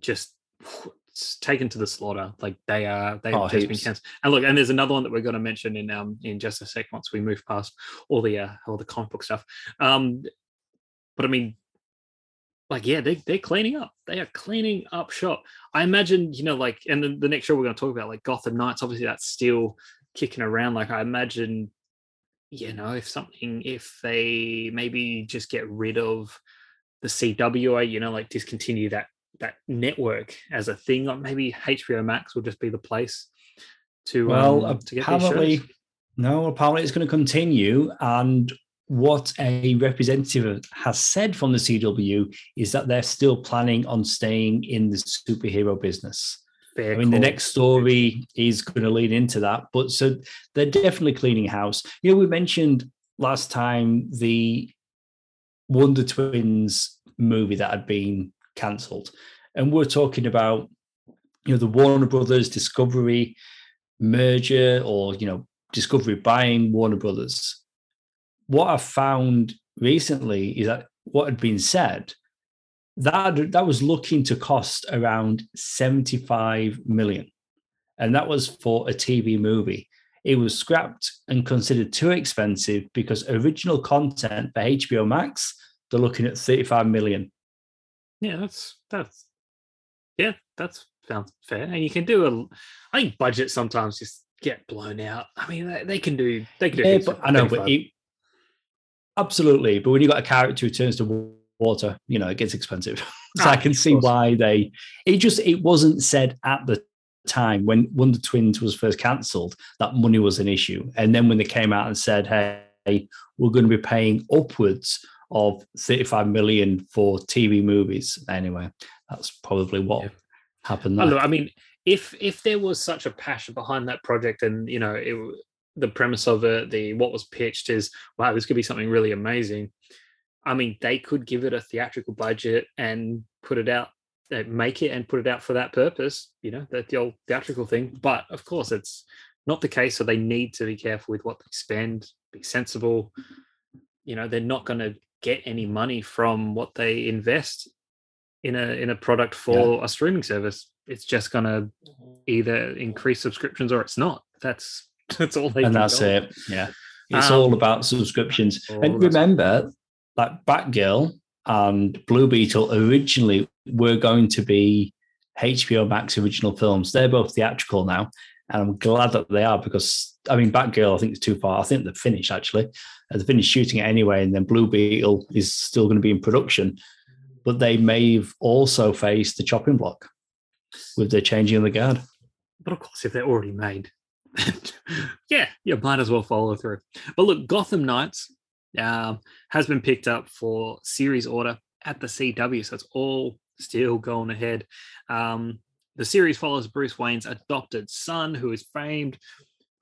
just taken to the slaughter. Like they are they've oh, just heaps. been cancelled. And look, and there's another one that we're going to mention in um in just a sec once we move past all the uh, all the comic book stuff. Um, but I mean, like yeah, they they're cleaning up. They are cleaning up shop. I imagine, you know, like, and the, the next show we're going to talk about, like Gotham Knights. Obviously, that's still kicking around. Like I imagine. You know, if something, if they maybe just get rid of the C W, you know, like discontinue that that network as a thing, like maybe H B O Max will just be the place to well, um, to get apparently, these shows. No, apparently it's going to continue. And what a representative has said from the C W is that they're still planning on staying in the superhero business. Fair I mean, call. The next story is going to lead into that. But so they're definitely cleaning house. You know, we mentioned last time the Wonder Twins movie that had been cancelled. And we're talking about, you know, the Warner Brothers Discovery merger or, you know, Discovery buying Warner Brothers. What I found recently is that what had been said That that was looking to cost around seventy-five million dollars, and that was for a T V movie. It was scrapped and considered too expensive because original content for H B O Max, they're looking at thirty-five million dollars. Yeah, that's that's yeah, that sounds fair. And you can do a, I think budget sometimes just get blown out. I mean, they, they can do they can do. Yeah, but, I know, but it, absolutely. But when you got a character who turns to water, you know, it gets expensive. So ah, I can see why they it just it wasn't said at the time when Wonder Twins was first cancelled that money was an issue. And then when they came out and said, hey, we're going to be paying upwards of thirty-five million for T V movies. Anyway, that's probably what yeah. happened there. I mean, if if there was such a passion behind that project, and you know, it, the premise of it, the what was pitched is, wow, this could be something really amazing. I mean, they could give it a theatrical budget and put it out, make it and put it out for that purpose, you know, that the old theatrical thing. But of course, it's not the case. So they need to be careful with what they spend, be sensible. You know, they're not going to get any money from what they invest in a in a product for yeah. a streaming service. It's just going to either increase subscriptions or it's not. That's that's all they. And that's go. it. Yeah, it's um, all about subscriptions. All and remember. Like Batgirl and Blue Beetle originally were going to be H B O Max original films. They're both theatrical now, and I'm glad that they are, because, I mean, Batgirl, I think it's too far. I think they're finished, actually. They're finished shooting it anyway, and then Blue Beetle is still going to be in production. But they may have also faced the chopping block with the changing of the guard. But, of course, if they're already made, yeah, you might as well follow through. But, look, Gotham Knights... Um, has been picked up for series order at the C W, so it's all still going ahead. Um, the series follows Bruce Wayne's adopted son, who is famed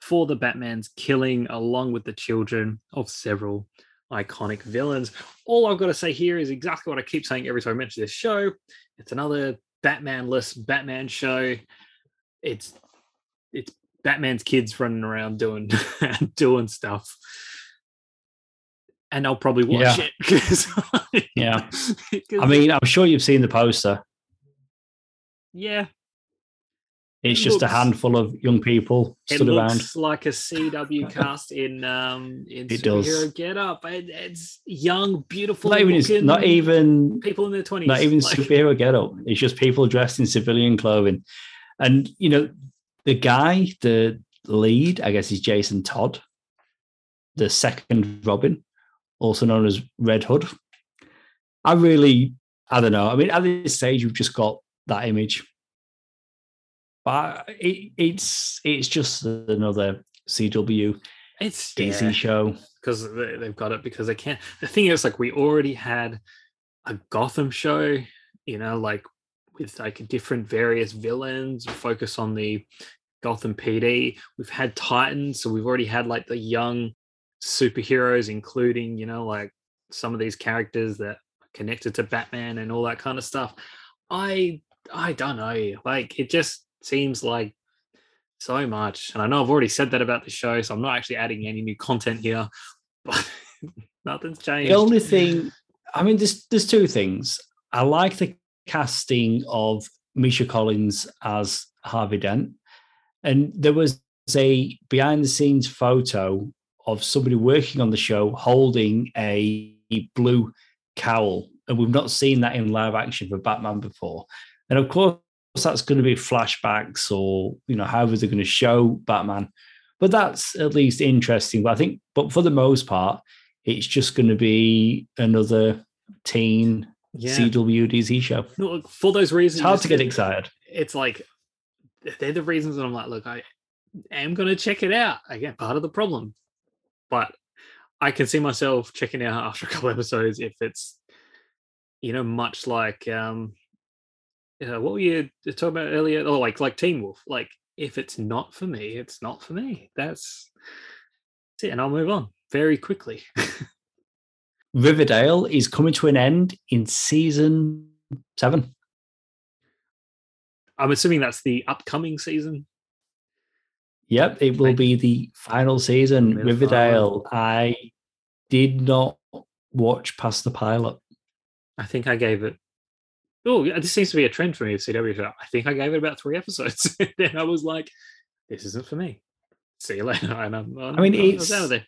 for the Batman's killing, along with the children of several iconic villains. All I've got to say here is exactly what I keep saying every time I mention this show. It's another Batman-less Batman show. It's it's Batman's kids running around doing doing stuff. And I'll probably watch yeah. it. yeah. I mean, I'm sure you've seen the poster. Yeah. It's it just looks, a handful of young people stood around. It looks like a C W cast in um, in it superhero does. get up. It, it's young, beautiful. Not even, not even people in their twenties. Not even like, superhero get up. It's just people dressed in civilian clothing. And, you know, the guy, the lead, I guess, is Jason Todd, the second Robin, also known as Red Hood. I really, I don't know. I mean, at this stage, you've just got that image. But it, it's it's just another C W, it's D C yeah, show. Because they've got it because they can't. The thing is, like, we already had a Gotham show, you know, like with like different various villains, focus on the Gotham P D. We've had Titans, so we've already had like the young superheroes, including, you know, like some of these characters that are connected to Batman and all that kind of stuff. I I don't know. Like, it just seems like so much. And I know I've already said that about the show, so I'm not actually adding any new content here. But nothing's changed. The only thing, I mean, there's there's two things. I like the casting of Misha Collins as Harvey Dent. And there was a behind the scenes photo of somebody working on the show holding a blue cowl. And we've not seen that in live action for Batman before. And of course, that's going to be flashbacks or, you know, however they're going to show Batman. But that's at least interesting. But I think, but for the most part, it's just going to be another teen yeah. C W D C show. Look, for those reasons, it's hard to get excited. It's like, they're the reasons that I'm like, look, I am going to check it out. Again, part of the problem. But I can see myself checking out after a couple episodes if it's, you know, much like um, uh, what were you talking about earlier? Oh, like like Teen Wolf. Like, if it's not for me, it's not for me. That's, that's it, and I'll move on very quickly. Riverdale is coming to an end in season seven. I'm assuming that's the upcoming season. Yep, it will be the final season. Riverdale. I did not watch past the pilot. I think I gave it. Oh, this seems to be a trend for me with C W show. I think I gave it about three episodes. Then I was like, "This isn't for me." See you later. And I'm, I'm, I mean, I'm, it's out of there.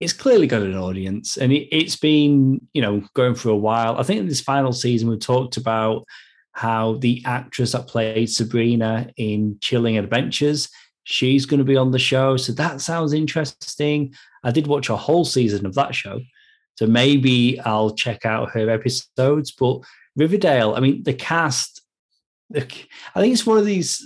It's clearly got an audience, and it, it's been, you know, going for a while. I think in this final season, we talked about how the actress that played Sabrina in Chilling Adventures, she's going to be on the show. So that sounds interesting. I did watch a whole season of that show. So maybe I'll check out her episodes. But Riverdale, I mean, the cast, I think it's one of these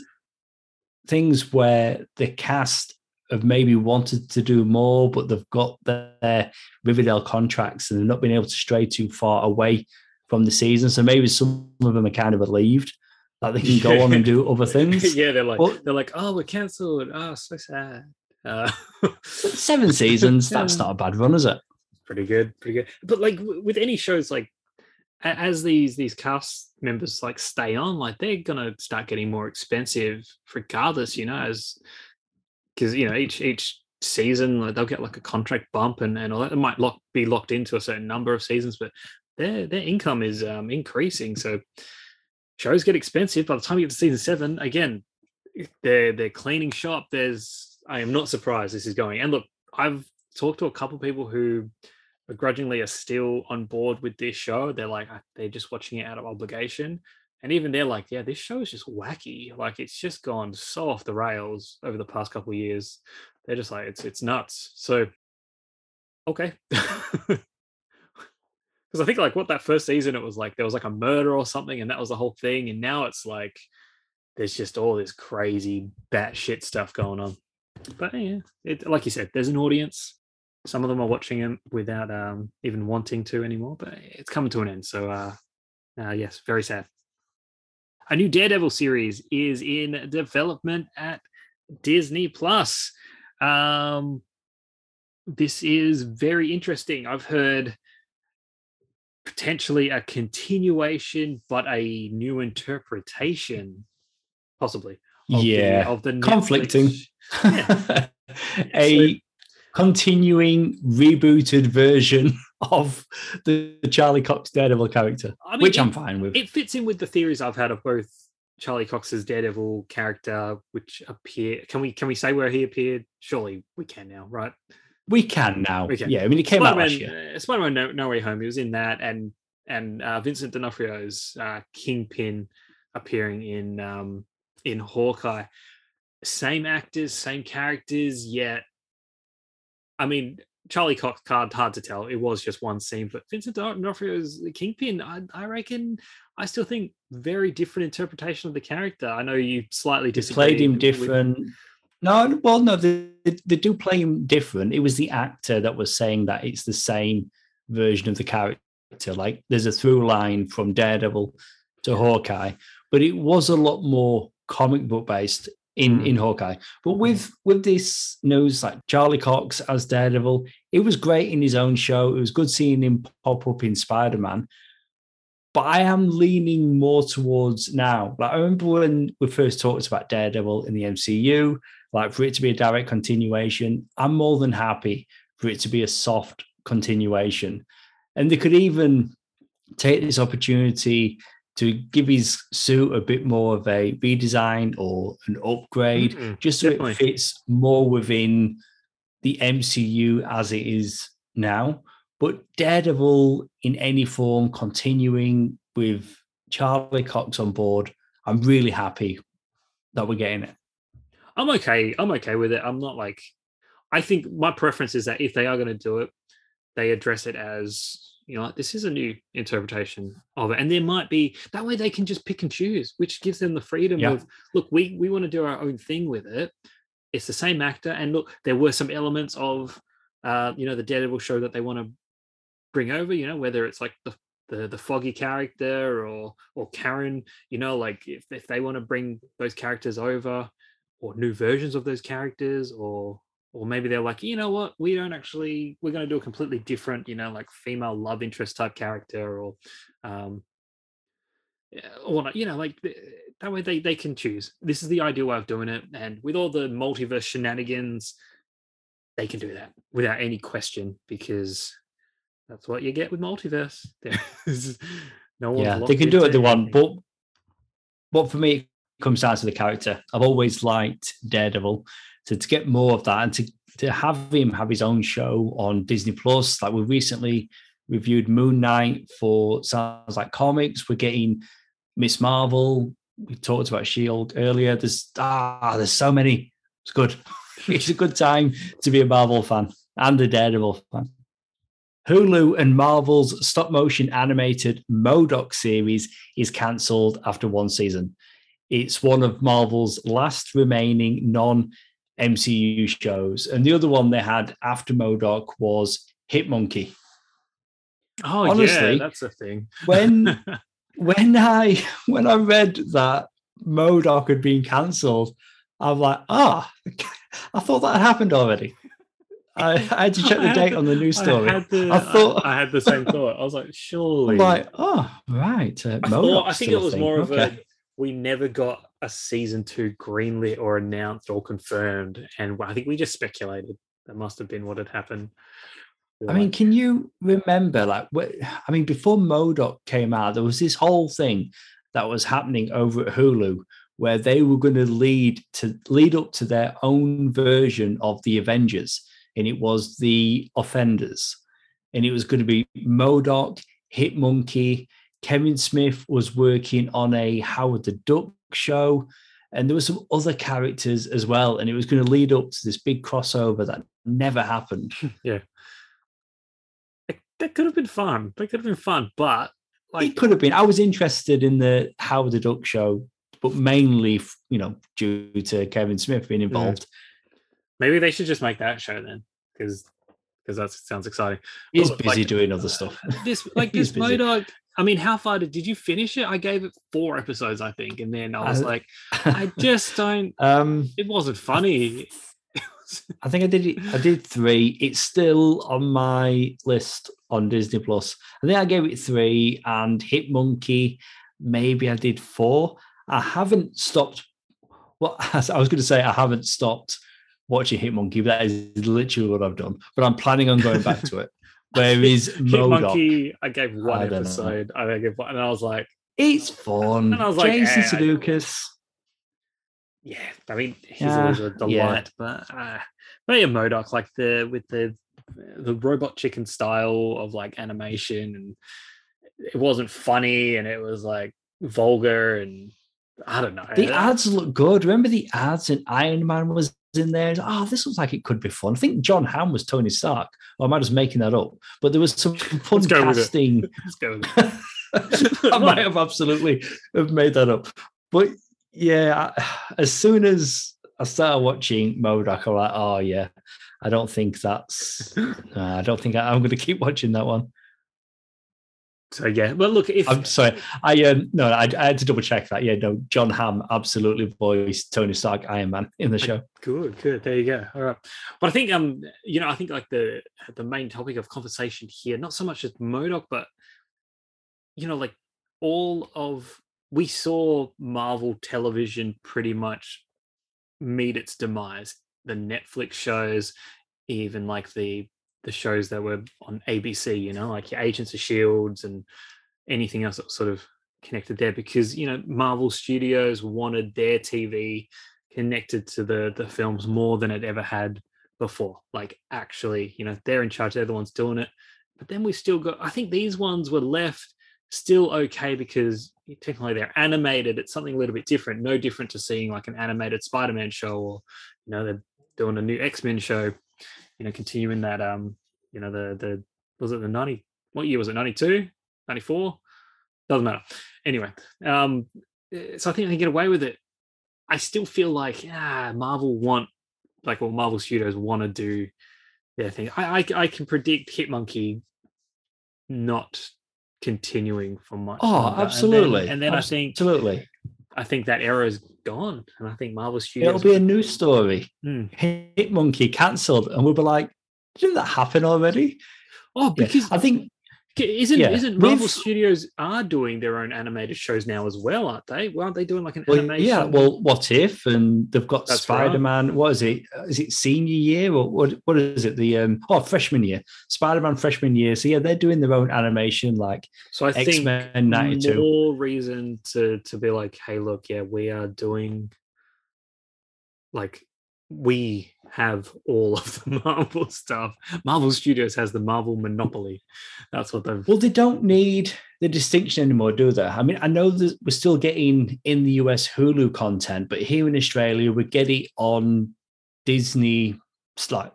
things where the cast have maybe wanted to do more, but they've got their Riverdale contracts and they've not been able to stray too far away from the season. So maybe some of them are kind of relieved that they can go on and do other things. Yeah, they're like, but, they're like, oh, we're cancelled. Oh, so sad. Uh, seven seasons, that's not a bad run, is it? Pretty good, pretty good. But like w- with any shows, like as these these cast members like stay on, like they're gonna start getting more expensive regardless, you know, as because you know each each season like they'll get like a contract bump and, and all that. It might lock, be locked into a certain number of seasons, but their their income is um, increasing. So shows get expensive. By the time you get to season seven, again, they're they're cleaning shop. There's I am not surprised this is going. And look, I've talked to a couple of people who begrudgingly are still on board with this show. They're like, they're just watching it out of obligation. And even they're like, yeah, this show is just wacky. Like it's just gone so off the rails over the past couple of years. They're just like, it's it's nuts. So, okay. Because I think like what that first season, it was like, there was like a murder or something and that was the whole thing. And now it's like, there's just all this crazy batshit stuff going on. But yeah, it, like you said, there's an audience. Some of them are watching it without um, even wanting to anymore, but it's coming to an end. So, uh, uh, yes, very sad. A new Daredevil series is in development at Disney Plus. Um, this is very interesting. I've heard potentially a continuation, but a new interpretation, possibly. Of yeah, the, of the conflicting. Yeah. a so, continuing rebooted version of the Charlie Cox Daredevil character, I mean, which it, I'm fine with. It fits in with the theories I've had of both Charlie Cox's Daredevil character, which appear. Can we can we say where he appeared? Surely we can now, right? We can now. We can. Yeah, I mean, it came Spider-Man, out last year. Uh, Spider-Man no, no Way Home. He was in that, and and uh, Vincent D'Onofrio's uh, Kingpin appearing in um, in Hawkeye. Same actors, same characters, yet I mean, Charlie Cox card, hard to tell. It was just one scene, but Vincent D'Onofrio's the Kingpin, I, I reckon, I still think very different interpretation of the character. I know you slightly disagree. They played him different. With... No, well, no, they, they do play him different. It was the actor that was saying that it's the same version of the character. Like, there's a through line from Daredevil to Hawkeye, but it was a lot more comic book based in mm. in Hawkeye. But with mm. with this news, like Charlie Cox as Daredevil, it was great in his own show. It was good seeing him pop up in Spider-Man. But I am leaning more towards now. Like I remember when we first talked about Daredevil in the M C U, like for it to be a direct continuation, I'm more than happy for it to be a soft continuation. And they could even take this opportunity to give his suit a bit more of a redesign or an upgrade, mm-hmm, just so definitely. It fits more within the M C U as it is now. But Daredevil in any form, continuing with Charlie Cox on board, I'm really happy that we're getting it. I'm okay. I'm okay with it. I'm not like... I think my preference is that if they are going to do it, they address it as... You know, this is a new interpretation of it. And there might be, that way they can just pick and choose, which gives them the freedom yeah. of, look, we we want to do our own thing with it. It's the same actor. And look, there were some elements of, uh, you know, the Daredevil show that they want to bring over, you know, whether it's like the the, the Foggy character or or Karen, you know, like if, if they want to bring those characters over or new versions of those characters or, Or maybe they're like, you know what, we don't actually, we're going to do a completely different, you know, like female love interest type character or, um, or you know, like that way they, they can choose. This is the ideal way of doing it. And with all the multiverse shenanigans, they can do that without any question because that's what you get with multiverse. There's no one. Yeah, they can do what they want. But, but for me, it comes down to the character. I've always liked Daredevil. So to get more of that and to, to have him have his own show on Disney Plus, like we recently reviewed Moon Knight for Sounds Like Comics. We're getting Miss Marvel. We talked about She-Hulk earlier. There's ah, there's so many. It's good. It's a good time to be a Marvel fan and a Daredevil fan. Hulu and Marvel's stop-motion animated MODOK series is cancelled after one season. It's one of Marvel's last remaining non M C U shows. And the other one they had after M O D O K was Hitmonkey. Oh, honestly, yeah, that's a thing. when when I when I read that M O D O K had been cancelled, I'm like, ah, oh, I thought that happened already. I, I had to check the I date on the news story. I, the, I thought I, I had the same thought. I was like, surely. I'm like, oh, right. Uh, I, thought, I think it was thing. more okay. of a, we never got a season two greenlit or announced or confirmed, and I think we just speculated. That must have been what had happened. I mean, can you remember, like, I mean, before M O D O K came out, there was this whole thing that was happening over at Hulu where they were going to lead to lead up to their own version of the Avengers, and it was the Offenders, and it was going to be M O D O K, Hitmonkey. Kevin Smith was working on a Howard the Duck show, and there were some other characters as well, and it was going to lead up to this big crossover that never happened. Yeah. That could have been fun. That could have been fun, but like it could have been. I was interested in the Howard the Duck show, but mainly, you know, due to Kevin Smith being involved. Yeah. Maybe they should just make that show then, because because that sounds exciting. He's but, busy like, doing other stuff. This like this M O D O K. I mean, how far did, did you finish it? I gave it four episodes, I think, and then I was I, like, I just don't. Um, it wasn't funny. I think I did. I did three. It's still on my list on Disney Plus. I think I gave it three, and Hitmonkey, maybe I did four. I haven't stopped. Well, I was going to say I haven't stopped watching Hitmonkey, but that is literally what I've done. But I'm planning on going back to it. Whereas Hitmonkey, I gave one I episode. Know. I gave one, and I was like, "It's fun." And I was like, Jason eh, Sudeikis. Yeah, I mean, he's uh, always a delight, yeah. but uh, maybe a M O D O K, like the with the the robot chicken style of like animation, and it wasn't funny, and it was like vulgar, and I don't know. The ads look good. Remember the ads, and Iron Man was in there. Oh, this looks like it could be fun. I think John Hamm was Tony Stark, or am I just making that up? But there was some fun casting. Let's go with it. I might have absolutely have made that up, but. Yeah, as soon as I started watching M O D O K, I'm like, oh yeah, I don't think that's. Uh, I don't think I, I'm going to keep watching that one. So yeah, well look, if I'm sorry, I um, no, I, I had to double check that. Yeah, no, John Hamm absolutely voiced Tony Stark, Iron Man in the show. Good, good. There you go. All right, but I think um, you know, I think like the the main topic of conversation here, not so much as M O D O K, but you know, like all of. We saw Marvel television pretty much meet its demise. The Netflix shows, even like the the shows that were on A B C, you know, like your Agents of S H I E L D and anything else that was sort of connected there, because, you know, Marvel Studios wanted their T V connected to the, the films more than it ever had before. Like actually, you know, they're in charge, they're the ones doing it. But then we still got, I think these ones were left still okay because technically they're animated. It's something a little bit different, no different to seeing like an animated Spider-Man show, or you know, they're doing a new X-Men show, you know, continuing that um you know the the was it the ninety what year was it ninety-two ninety-four doesn't matter anyway. Um so I think they get away with it. I still feel like ah Marvel want like well Marvel Studios want to do their thing. I I, I can predict Hitmonkey not continuing for much. Oh, absolutely. And then, and then absolutely. I think, I think that era is gone, and I think Marvel Studios. It'll be a news story. Mm. Hitmonkey cancelled, and we'll be like, "Didn't that happen already?" Oh, because yeah. I think isn't yeah. isn't Marvel We've... Studios are doing their own animated shows now as well, aren't they? Well, aren't they doing like an well, animation? Yeah. Well, What If, and they've got That's Spider-Man. Right. What is it? Is it senior year or what? What is it? The um, oh freshman year, Spider-Man freshman year. So yeah, they're doing their own animation. Like so, I X-Men think ninety-two. More reason to to be like, hey, look, yeah, we are doing like. We have all of the Marvel stuff. Marvel Studios has the Marvel monopoly. That's what they've... Well, they don't need the distinction anymore, do they? I mean, I know that we're still getting in the U S Hulu content, but here in Australia, we get it on Disney Star,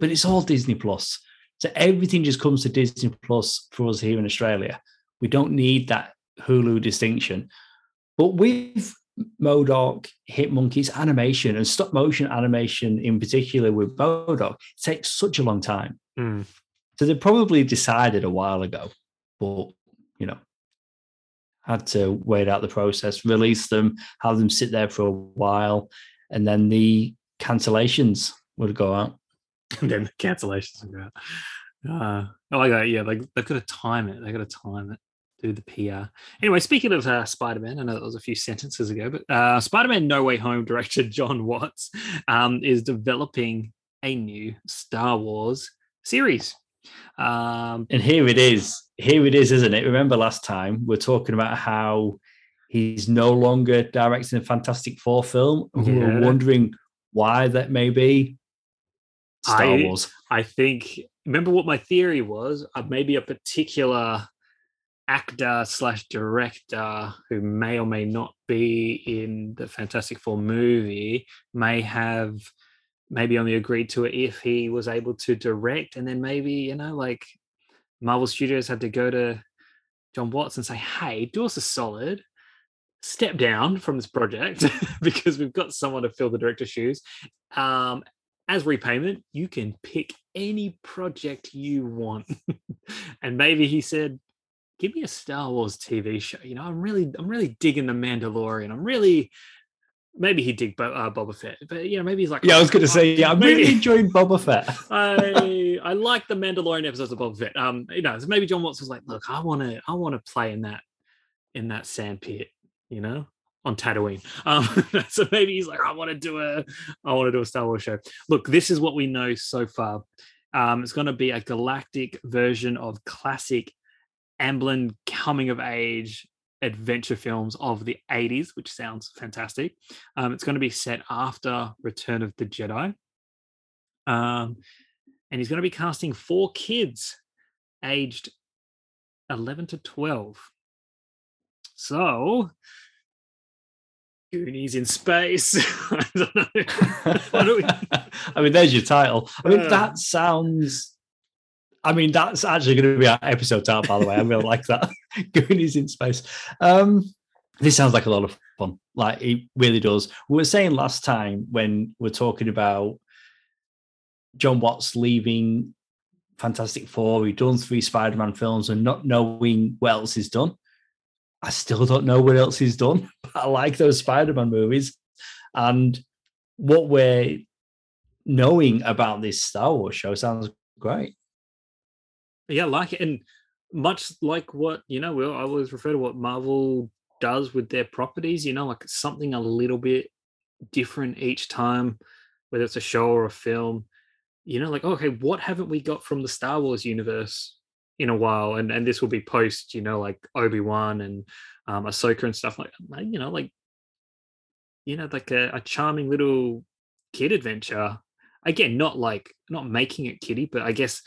but it's all Disney Plus. So everything just comes to Disney Plus for us here in Australia. We don't need that Hulu distinction. But we've M O D O K, Hitmonkey's animation and stop motion animation in particular with M O D O K takes such a long time. Mm. So they probably decided a while ago, but, you know, had to wait out the process, release them, have them sit there for a while, and then the cancellations would go out. And then the cancellations would go out. Uh, I like that. Yeah, like, they've got to time it. They've got to time it. Do the P R. Anyway, speaking of uh, Spider-Man, I know that was a few sentences ago, but uh, Spider-Man No Way Home director John Watts um, is developing a new Star Wars series. Um, and here it is. Here it is, isn't it? Remember last time we're talking about how he's no longer directing a Fantastic Four film. Yeah. We were wondering why that may be. Star I, Wars. I think, remember what my theory was? Uh, maybe a particular actor slash director who may or may not be in the Fantastic Four movie may have maybe only agreed to it if he was able to direct. And then maybe, you know, like Marvel Studios had to go to John Watts and say, hey, do us a solid, step down from this project because we've got someone to fill the director's shoes. Um, as repayment, you can pick any project you want. And maybe he said, give me a Star Wars T V show. You know, I'm really, I'm really digging The Mandalorian. I'm really, maybe he digged uh, Boba Fett, but you know, maybe he's like, yeah, oh, I was going to say, yeah, I'm really enjoying Boba Fett. I, I like the Mandalorian episodes of Boba Fett. Um, you know, so maybe John Watts was like, look, I want to, I want to play in that, in that sandpit, you know, on Tatooine. Um, so maybe he's like, I want to do a, I want to do a Star Wars show. Look, this is what we know so far. Um, it's going to be a galactic version of classic Amblin coming-of-age adventure films of the eighties, which sounds fantastic. Um, it's going to be set after Return of the Jedi. Um, and he's going to be casting four kids aged eleven to twelve. So, Goonies in space. I don't know. Why don't we... I mean, there's your title. I mean, uh, that sounds... I mean, that's actually going to be our episode title, by the way. I really like that. Goonies in space. Um, this sounds like a lot of fun. Like, it really does. We were saying last time when we we're talking about John Watts leaving Fantastic Four, he'd done three Spider-Man films and not knowing what else he's done. I still don't know what else he's done, but I like those Spider-Man movies. And what we're knowing about this Star Wars show sounds great. Yeah, like it. And much like what, you know, we I always refer to what Marvel does with their properties, you know, like something a little bit different each time, whether it's a show or a film, you know, like, okay, what haven't we got from the Star Wars universe in a while? And and this will be post, you know, like Obi-Wan and um, Ahsoka and stuff like, you know, like, you know, like a, a charming little kid adventure. Again, not like, not making it kiddie, but I guess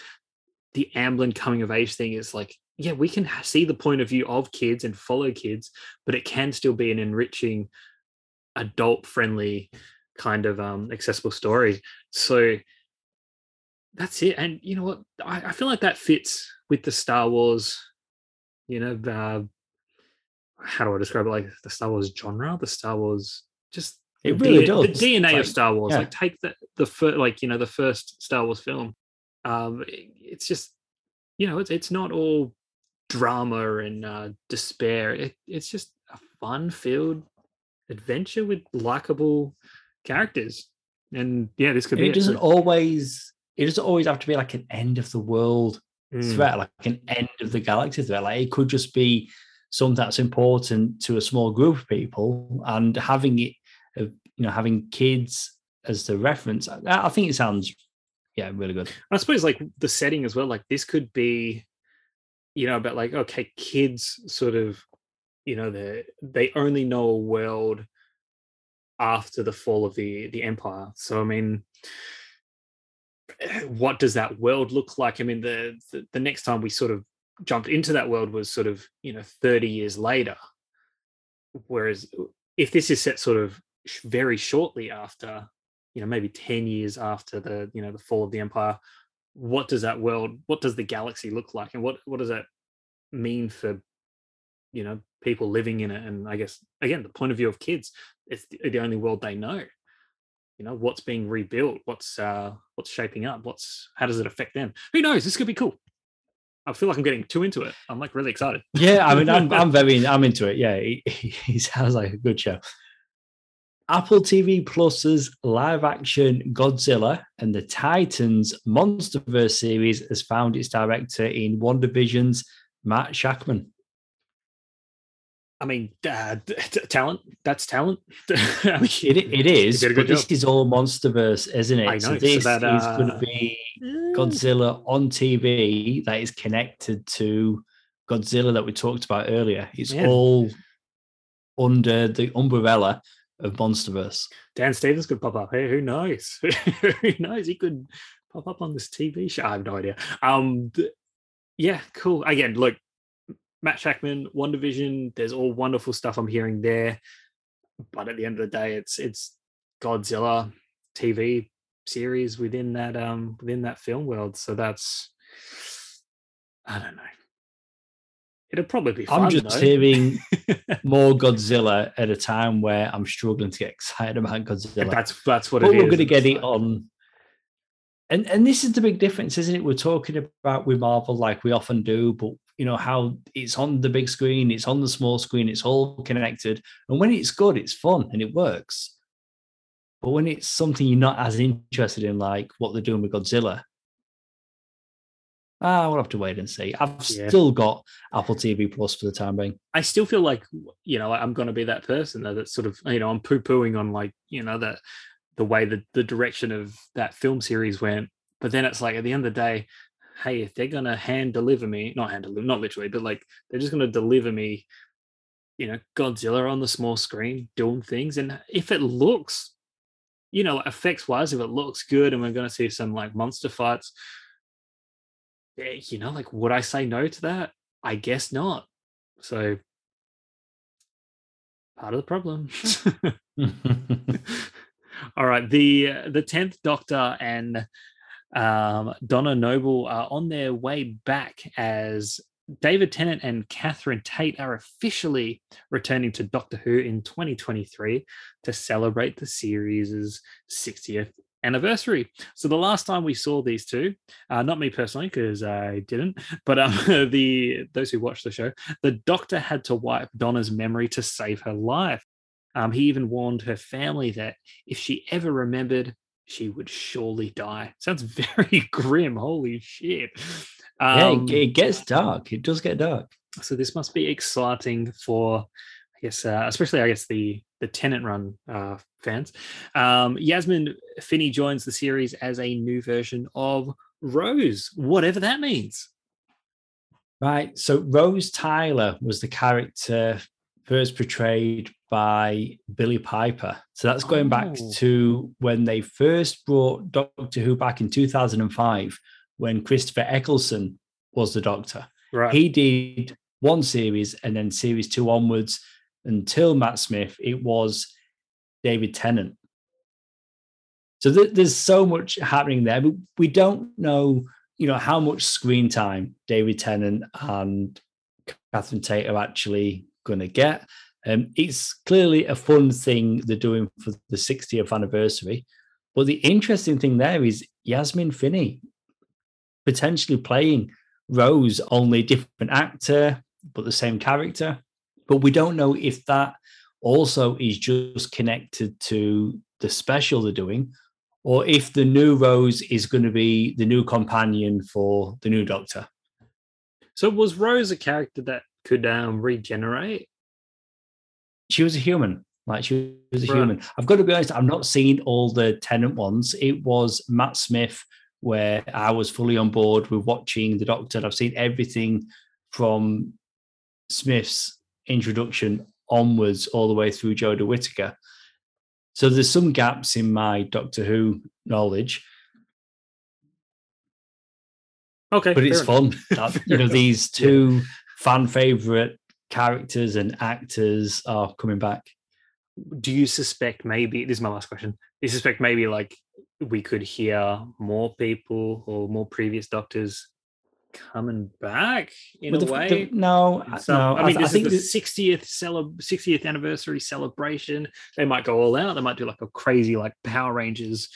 the Amblin coming of age thing is like, yeah, we can see the point of view of kids and follow kids, but it can still be an enriching, adult friendly kind of um, accessible story. So that's it. And you know what? I, I feel like that fits with the Star Wars, you know, the, how do I describe it? Like the Star Wars genre, the Star Wars, just it really does. The D N A like, of Star Wars. Yeah. Like take the, the first, like, you know, the first Star Wars film. Um, it's just, you know, it's it's not all drama and uh, despair. It, it's just a fun-filled adventure with likable characters. And yeah, this could be. It doesn't it. always. It doesn't always have to be like an end of the world mm. threat, like an end of the galaxy threat. Like it could just be something that's important to a small group of people. And having it, you know, having kids as the reference, I, I think it sounds. Yeah, really good. I suppose like the setting as well, like this could be, you know, about like, okay, kids sort of, you know, they they only know a world after the fall of the, the empire. So, I mean, what does that world look like? I mean, the, the, the next time we sort of jumped into that world was sort of, you know, thirty years later. Whereas if this is set sort of very shortly after, you know, maybe ten years after the, you know, the fall of the empire, what does that world, what does the galaxy look like? And what, what does that mean for you know, people living in it. And I guess, again, the point of view of kids, it's the only world they know. You know, what's being rebuilt, what's uh, what's shaping up, what's how does it affect them? Who knows? This could be cool. I feel like I'm getting too into it. I'm like really excited. Yeah, I mean, I'm I'm very I'm into it. Yeah, he, he sounds like a good show. Apple T V Plus's live-action Godzilla and the Titans Monsterverse series has found its director in WandaVision's Matt Shakman. I mean, uh, talent. That's talent. I mean, it, it is, but job. This is all Monsterverse, isn't it? I know. So this so that, uh... is going to be Godzilla on T V that is connected to Godzilla that we talked about earlier. It's yeah. all under the umbrella of Monsterverse. Dan Stevens could pop up. Hey, who knows? Who knows? He could pop up on this T V show. I have no idea. Um, yeah, cool. Again, look, Matt Shakman, WandaVision, there's all wonderful stuff I'm hearing there. But at the end of the day, it's it's Godzilla T V series within that um within that film world. So that's I don't know. It'll probably be fun. I'm just though. hearing more Godzilla at a time where I'm struggling to get excited about Godzilla. That's that's what but it we're is. We're going to get it on. And and this is the big difference, isn't it? We're talking about with Marvel like we often do, but you know how it's on the big screen, it's on the small screen, it's all connected. And when it's good, it's fun and it works. But when it's something you're not as interested in, like what they're doing with Godzilla, ah, we'll have to wait and see. I've yeah. still got Apple T V Plus for the time being. I still feel like, you know, I'm going to be that person though, that's sort of, you know, I'm poo-pooing on like, you know, that the way that the direction of that film series went. But then it's like, at the end of the day, hey, if they're going to hand deliver me, not hand deliver, not literally, but like, they're just going to deliver me, you know, Godzilla on the small screen doing things. And if it looks, you know, effects wise, if it looks good and we're going to see some like monster fights, you know, like, would I say no to that? I guess not. So part of the problem. All right, the the tenth Doctor and um, Donna Noble are on their way back as David Tennant and Catherine Tate are officially returning to Doctor Who in twenty twenty-three to celebrate the series' sixtieth anniversary. So the last time we saw these two, uh, not me personally because I didn't, but um, the those who watched the show, the Doctor had to wipe Donna's memory to save her life. Um, he even warned her family that if she ever remembered, she would surely die. Sounds very grim. Holy shit. Um, yeah, it gets dark. It does get dark. So this must be exciting for, I guess, uh, especially, I guess, the, the Tennant run uh, fans. Um, Yasmin Finney joins the series as a new version of Rose, whatever that means. Right. So Rose Tyler was the character first portrayed by Billy Piper. So that's going oh. back to when they first brought Doctor Who back in two thousand five, when Christopher Eccleston was the Doctor. Right. He did one series and then series two onwards until Matt Smith, it was David Tennant. So th- there's so much happening there, but we don't know, you know, how much screen time David Tennant and Catherine Tate are actually going to get. Um, it's clearly a fun thing they're doing for the sixtieth anniversary. But the interesting thing there is Yasmin Finney potentially playing Rose, only different actor, but the same character. But we don't know if that also is just connected to the special they're doing, or if the new Rose is going to be the new companion for the new Doctor. So was Rose a character that could um, regenerate? She was a human. Like, she was a right. human. I've got to be honest, I've not seen all the Tennant ones. It was Matt Smith where I was fully on board with watching the Doctor. I've seen everything from Smith's introduction onwards all the way through Jodie Whittaker. So there's some gaps in my Doctor Who knowledge. Okay. But it's fun. That, you know, these two yeah. fan favourite characters and actors are coming back. Do you suspect maybe, this is my last question, do you suspect maybe like we could hear more people or more previous Doctors coming back in well, the, a way. The, no, so, no, I mean, I, this I think is the sixtieth cele- sixtieth anniversary celebration. They might go all out. They might do like a crazy like Power Rangers.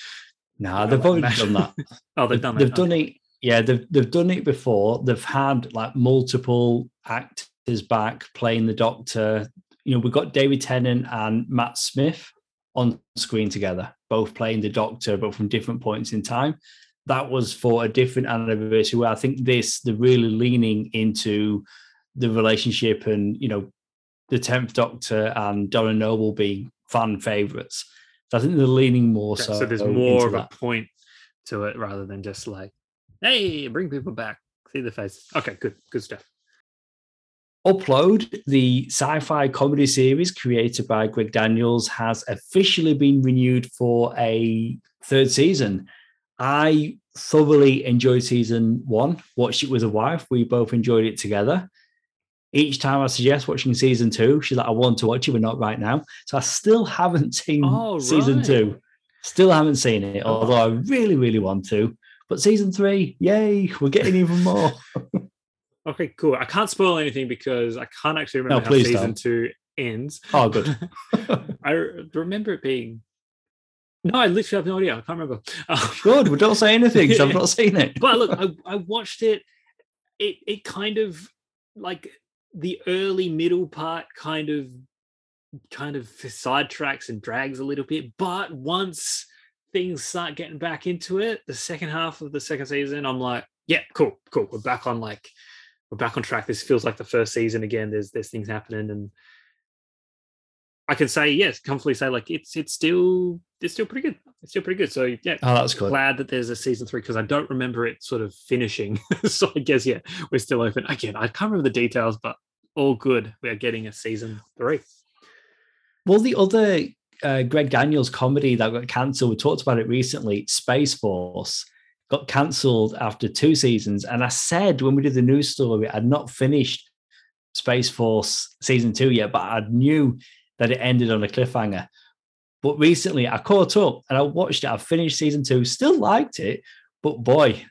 No, nah, they've already done that. Oh, they've done that. They've done it. Yeah, they've they've done it before. They've had like multiple actors back playing the Doctor. You know, we've got David Tennant and Matt Smith on screen together, both playing the Doctor, but from different points in time. That was for a different anniversary where I think this, they're really leaning into the relationship and, you know, the tenth Doctor and Donna Noble being fan favourites. So I think they're leaning more so. So there's more of that. A point to it rather than just like, hey, bring people back, see the faces. Okay, good, good stuff. Upload, the sci-fi comedy series created by Greg Daniels, has officially been renewed for a third season. I thoroughly enjoyed season one, watched it with a wife. We both enjoyed it together. Each time I suggest watching season two, she's like, I want to watch it, but not right now. So I still haven't seen oh, right. season two. Still haven't seen it, oh. although I really, really want to. But season three, yay, we're getting even more. Okay, cool. I can't spoil anything because I can't actually remember no, how season don't. two ends. Oh, good. I remember it being... No, I literally have no idea. I can't remember. Um, good, we don't say anything because yeah. I've not seen it. But look, I, I watched it. It it kind of, like, the early middle part kind of kind of sidetracks and drags a little bit. But once things start getting back into it, the second half of the second season, I'm like, yeah, cool, cool. We're back on, like... We're back on track. This feels like the first season again. There's there's things happening, and I can say yes, comfortably say like it's it's still it's still pretty good. It's still pretty good. So yeah, oh, that's cool. Glad that there's a season three because I don't remember it sort of finishing. So I guess yeah, we're still open again. I can't remember the details, but all good. We are getting a season three. Well, the other uh, Greg Daniels comedy that got cancelled, we talked about it recently. Space Force. Got cancelled after two seasons. And I said when we did the news story, I'd not finished Space Force season two yet, but I knew that it ended on a cliffhanger. But recently I caught up and I watched it. I finished season two, still liked it, but boy,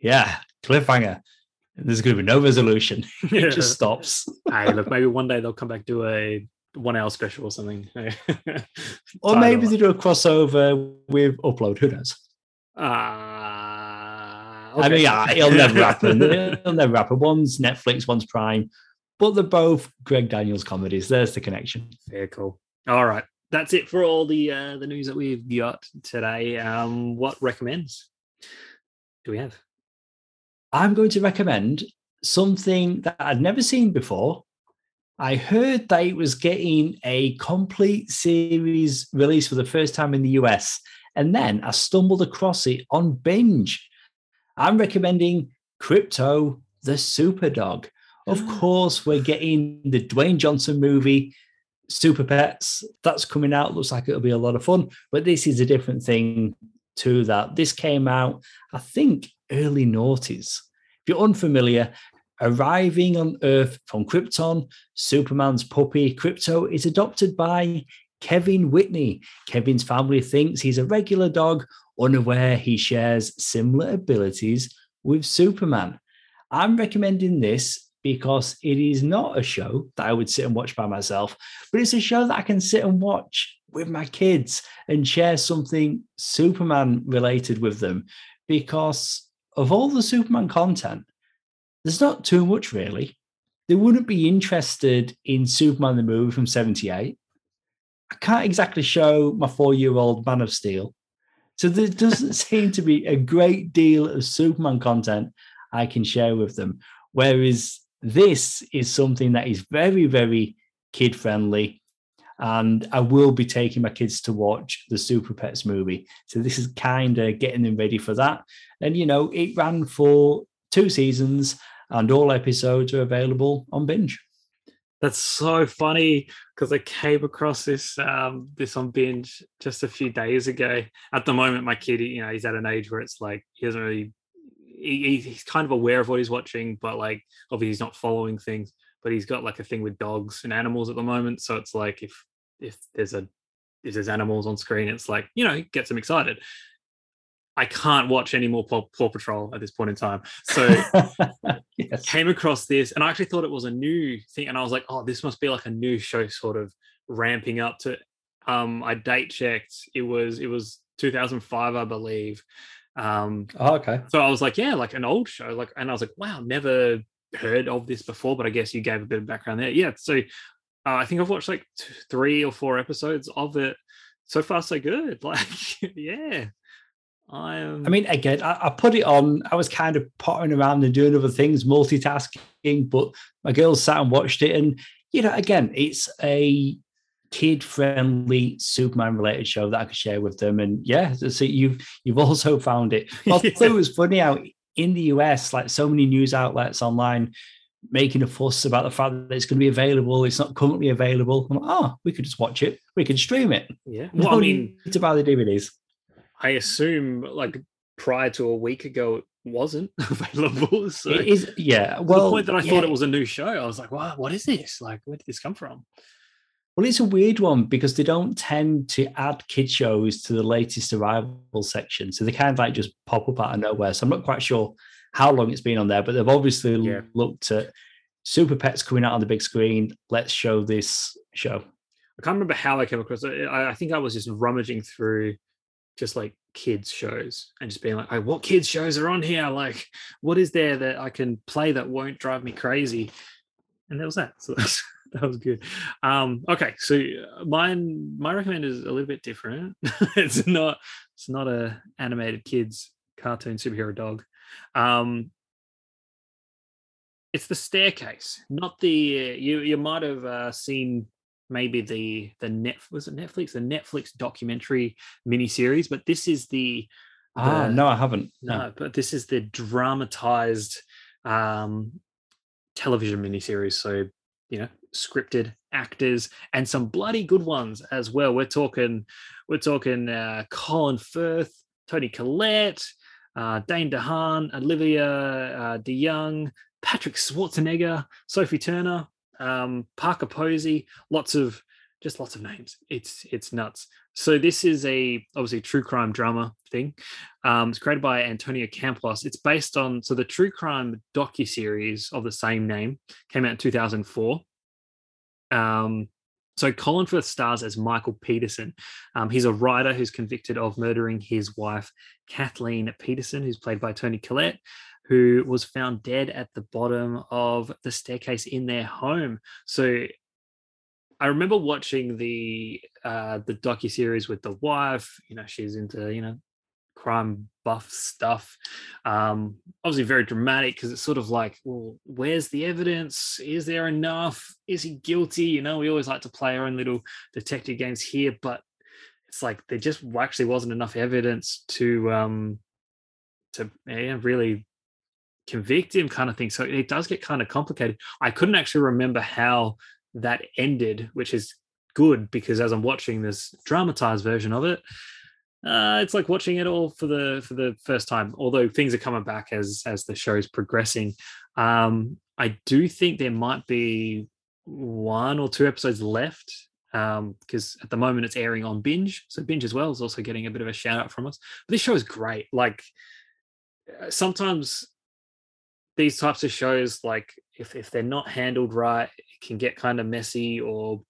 yeah, cliffhanger. There's going to be no resolution. It yeah. just stops. Hey, look, maybe one day they'll come back, do a one hour special or something. Or maybe they do a crossover with Upload. Who knows? Ah. Uh... Okay. I mean, yeah, it'll never happen. It'll never happen. One's Netflix, one's Prime, but they're both Greg Daniels comedies. There's the connection. Very cool. All right, that's it for all the uh, the news that we've got today. Um, what recommends do we have? I'm going to recommend something that I'd never seen before. I heard that it was getting a complete series release for the first time in the U S, and then I stumbled across it on Binge. I'm recommending Crypto the Superdog. Of course, we're getting the Dwayne Johnson movie, Super Pets. That's coming out. Looks like it'll be a lot of fun. But this is a different thing to that. This came out, I think, early noughties. If you're unfamiliar, arriving on Earth from Krypton, Superman's puppy, Crypto, is adopted by Kevin Whitney. Kevin's family thinks he's a regular dog, unaware he shares similar abilities with Superman. I'm recommending this because it is not a show that I would sit and watch by myself, but it's a show that I can sit and watch with my kids and share something Superman related with them, because of all the Superman content, there's not too much really. They wouldn't be interested in Superman the movie from seventy-eight. I can't exactly show my four-year-old Man of Steel. So there doesn't seem to be a great deal of Superman content I can share with them. Whereas this is something that is very, very kid-friendly. And I will be taking my kids to watch the Super Pets movie. So this is kind of getting them ready for that. And, you know, it ran for two seasons and all episodes are available on Binge. That's so funny because I came across this um, this on Binge just a few days ago. At the moment, my kid, you know, he's at an age where it's like he doesn't really, he, he's kind of aware of what he's watching, but like obviously he's not following things. But he's got like a thing with dogs and animals at the moment, so it's like if if there's a if there's animals on screen, it's like, you know, it gets him excited. I can't watch any more Paw, Paw Patrol at this point in time. So yes. Came across this, and I actually thought it was a new thing. And I was like, oh, this must be like a new show sort of ramping up to. Um, I date checked. It was it was two thousand five, I believe. Um, oh, okay. So I was like, yeah, like an old show. Like, and I was like, wow, never heard of this before, but I guess you gave a bit of background there. Yeah, so uh, I think I've watched like two, three or four episodes of it. So far, so good. Like, yeah. I, um... I mean, again, I, I put it on. I was kind of pottering around and doing other things, multitasking, but my girls sat and watched it. And, you know, again, it's a kid-friendly Superman-related show that I could share with them. And, yeah, so you've, you've also found it. Although yeah. It was funny how in the U S, like so many news outlets online making a fuss about the fact that it's going to be available. It's not currently available. I'm like, oh, we could just watch it. We could stream it. Yeah. Well, no I mean, need to buy the D V Ds. I assume, like, prior to a week ago, it wasn't available. So it is, yeah. Well, to the point that I yeah. thought it was a new show. I was like, wow, what is this? Like, where did this come from? Well, it's a weird one because they don't tend to add kid shows to the latest arrival section. So they kind of, like, just pop up out of nowhere. So I'm not quite sure how long it's been on there, but they've obviously yeah. looked at Super Pets coming out on the big screen. Let's show this show. I can't remember how I came across it. I think I was just rummaging through just like kids shows and just being like, oh, what kids shows are on here? Like, what is there that I can play that won't drive me crazy? And there was that. So that was, that was good. Um, okay. So mine, my recommend is a little bit different. it's not, it's not a animated kids cartoon superhero dog. Um, it's The Staircase, not the, you, you might've uh, seen maybe the the net was it Netflix the Netflix documentary miniseries, but this is the, the ah no I haven't no. no but this is the dramatized um, television miniseries. So you know, scripted actors and some bloody good ones as well. We're talking we're talking uh, Colin Firth, Toni Collette, uh, Dane DeHaan, Olivia uh, De Young, Patrick Schwarzenegger, Sophie Turner. Um, Parker Posey, lots of just lots of names. It's it's nuts. So this is a obviously true crime drama thing. Um, it's created by Antonio Campos. It's based on so the true crime docuseries of the same name came out in two thousand four. Um, so Colin Firth stars as Michael Peterson. Um, he's a writer who's convicted of murdering his wife Kathleen Peterson, who's played by Toni Collette, who was found dead at the bottom of the staircase in their home. So I remember watching the uh, the docuseries with the wife. You know, she's into, you know, crime buff stuff. Um, obviously very dramatic because it's sort of like, well, where's the evidence? Is there enough? Is he guilty? You know, we always like to play our own little detective games here, but it's like there just actually wasn't enough evidence to, um, to yeah, really... convict him kind of thing. So it does get kind of complicated. I couldn't actually remember how that ended, which is good because as I'm watching this dramatized version of it, uh, it's like watching it all for the for the first time, although things are coming back as as the show's progressing. Um, I do think there might be one or two episodes left because um, at the moment it's airing on Binge. So Binge as well is also getting a bit of a shout out from us. But this show is great. Like sometimes these types of shows, like if, if they're not handled right, it can get kind of messy, or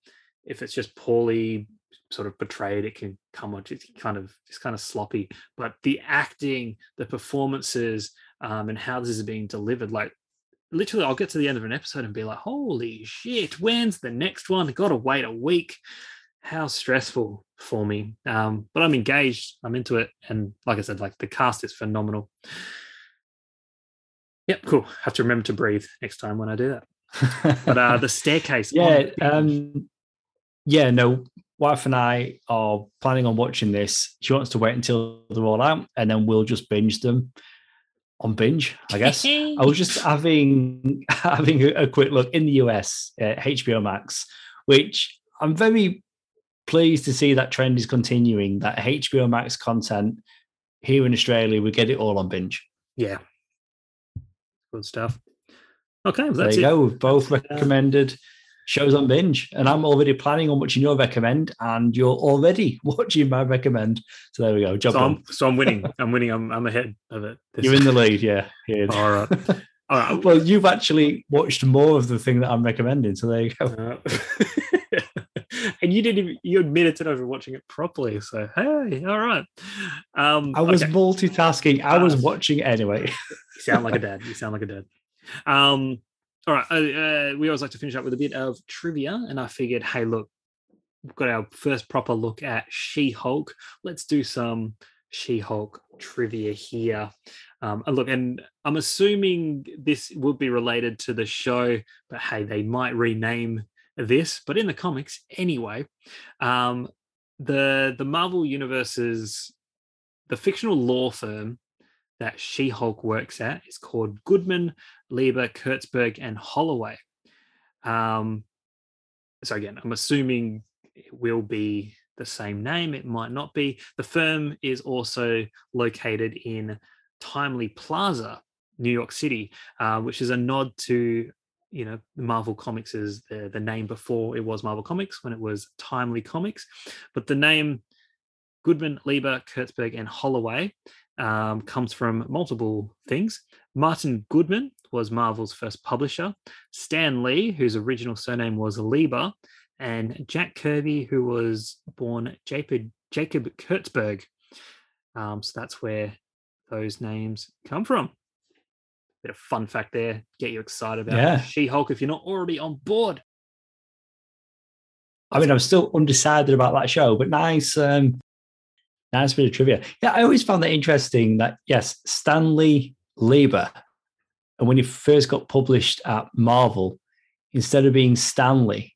if it's just poorly sort of portrayed, it can come on just kind of just kind of sloppy. But the acting, the performances, um, and how this is being delivered, like literally, I'll get to the end of an episode and be like, "Holy shit! When's the next one? Got to wait a week." How stressful for me. Um, but I'm engaged. I'm into it, and like I said, like the cast is phenomenal. Yep, cool. Have to remember to breathe next time when I do that. But uh, The Staircase. yeah, um, yeah. No, wife and I are planning on watching this. She wants to wait until they're all out, and then we'll just binge them on Binge, I guess. I was just having having a quick look in the U S at H B O Max, which I'm very pleased to see that trend is continuing. That H B O Max content here in Australia, we get it all on Binge. Yeah. Good stuff. Okay, well, that's there you it. go. We've both recommended shows on binge, and I'm already planning on watching your recommend, and you're already watching my recommend. So there we go. Job so, I'm, so I'm winning. I'm winning. I'm, I'm ahead of it. This You're in the lead, yeah. yeah. All right. All right. Well, you've actually watched more of the thing that I'm recommending. So there you go. Uh, and you didn't. Even, you admitted to not even watching it properly. So hey, all right. Um, I was okay. multitasking. I was uh, watching anyway. You sound like a dad. You sound like a dad. Um. All right, uh, we always like to finish up with a bit of trivia, and I figured, hey, look, we've got our first proper look at She-Hulk. Let's do some She-Hulk trivia here. Um, and look, and I'm assuming this will be related to the show, but hey, they might rename this, but in the comics anyway. Um, the, the Marvel Universe's, the fictional law firm that She-Hulk works at is called Goodman, Lieber, Kurtzberg, and Holloway. Um, so again, I'm assuming it will be the same name. It might not be. The firm is also located in Timely Plaza, New York City, uh, which is a nod to, you know, Marvel Comics is the, the name before it was Marvel Comics, when it was Timely Comics. But the name Goodman, Lieber, Kurtzberg, and Holloway Um, comes from multiple things. Martin Goodman was Marvel's first publisher. Stan Lee, whose original surname was Lieber, and Jack Kirby, who was born Jacob, Jacob Kurtzberg. Um, so that's where those names come from. Bit of fun fact there. Get you excited about yeah. She-Hulk if you're not already on board. I mean, I'm still undecided about that show, but nice... Um... Nice bit of trivia. Yeah, I always found that interesting that, yes, Stan Lee Lieber, and when he first got published at Marvel, instead of being Stanley,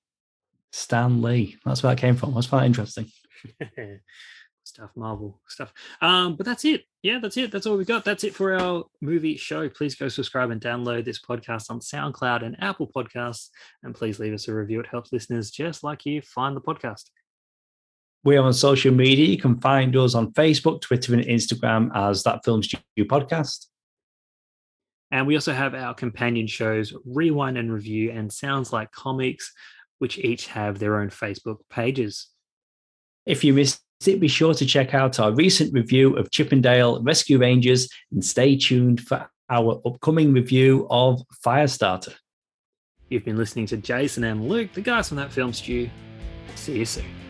Stan Lee, that's where it came from. That's quite interesting. Stuff, Marvel stuff. Um, but that's it. Yeah, that's it. That's all we got. That's it for our movie show. Please go subscribe and download this podcast on SoundCloud and Apple Podcasts, and please leave us a review. It helps listeners just like you find the podcast. We are on social media. You can find us on Facebook, Twitter, and Instagram as That Film Studio Podcast. And we also have our companion shows, Rewind and Review, and Sounds Like Comics, which each have their own Facebook pages. If you missed it, be sure to check out our recent review of Chippendale Rescue Rangers, and stay tuned for our upcoming review of Firestarter. You've been listening to Jason and Luke, the guys from That Film Stew. See you soon.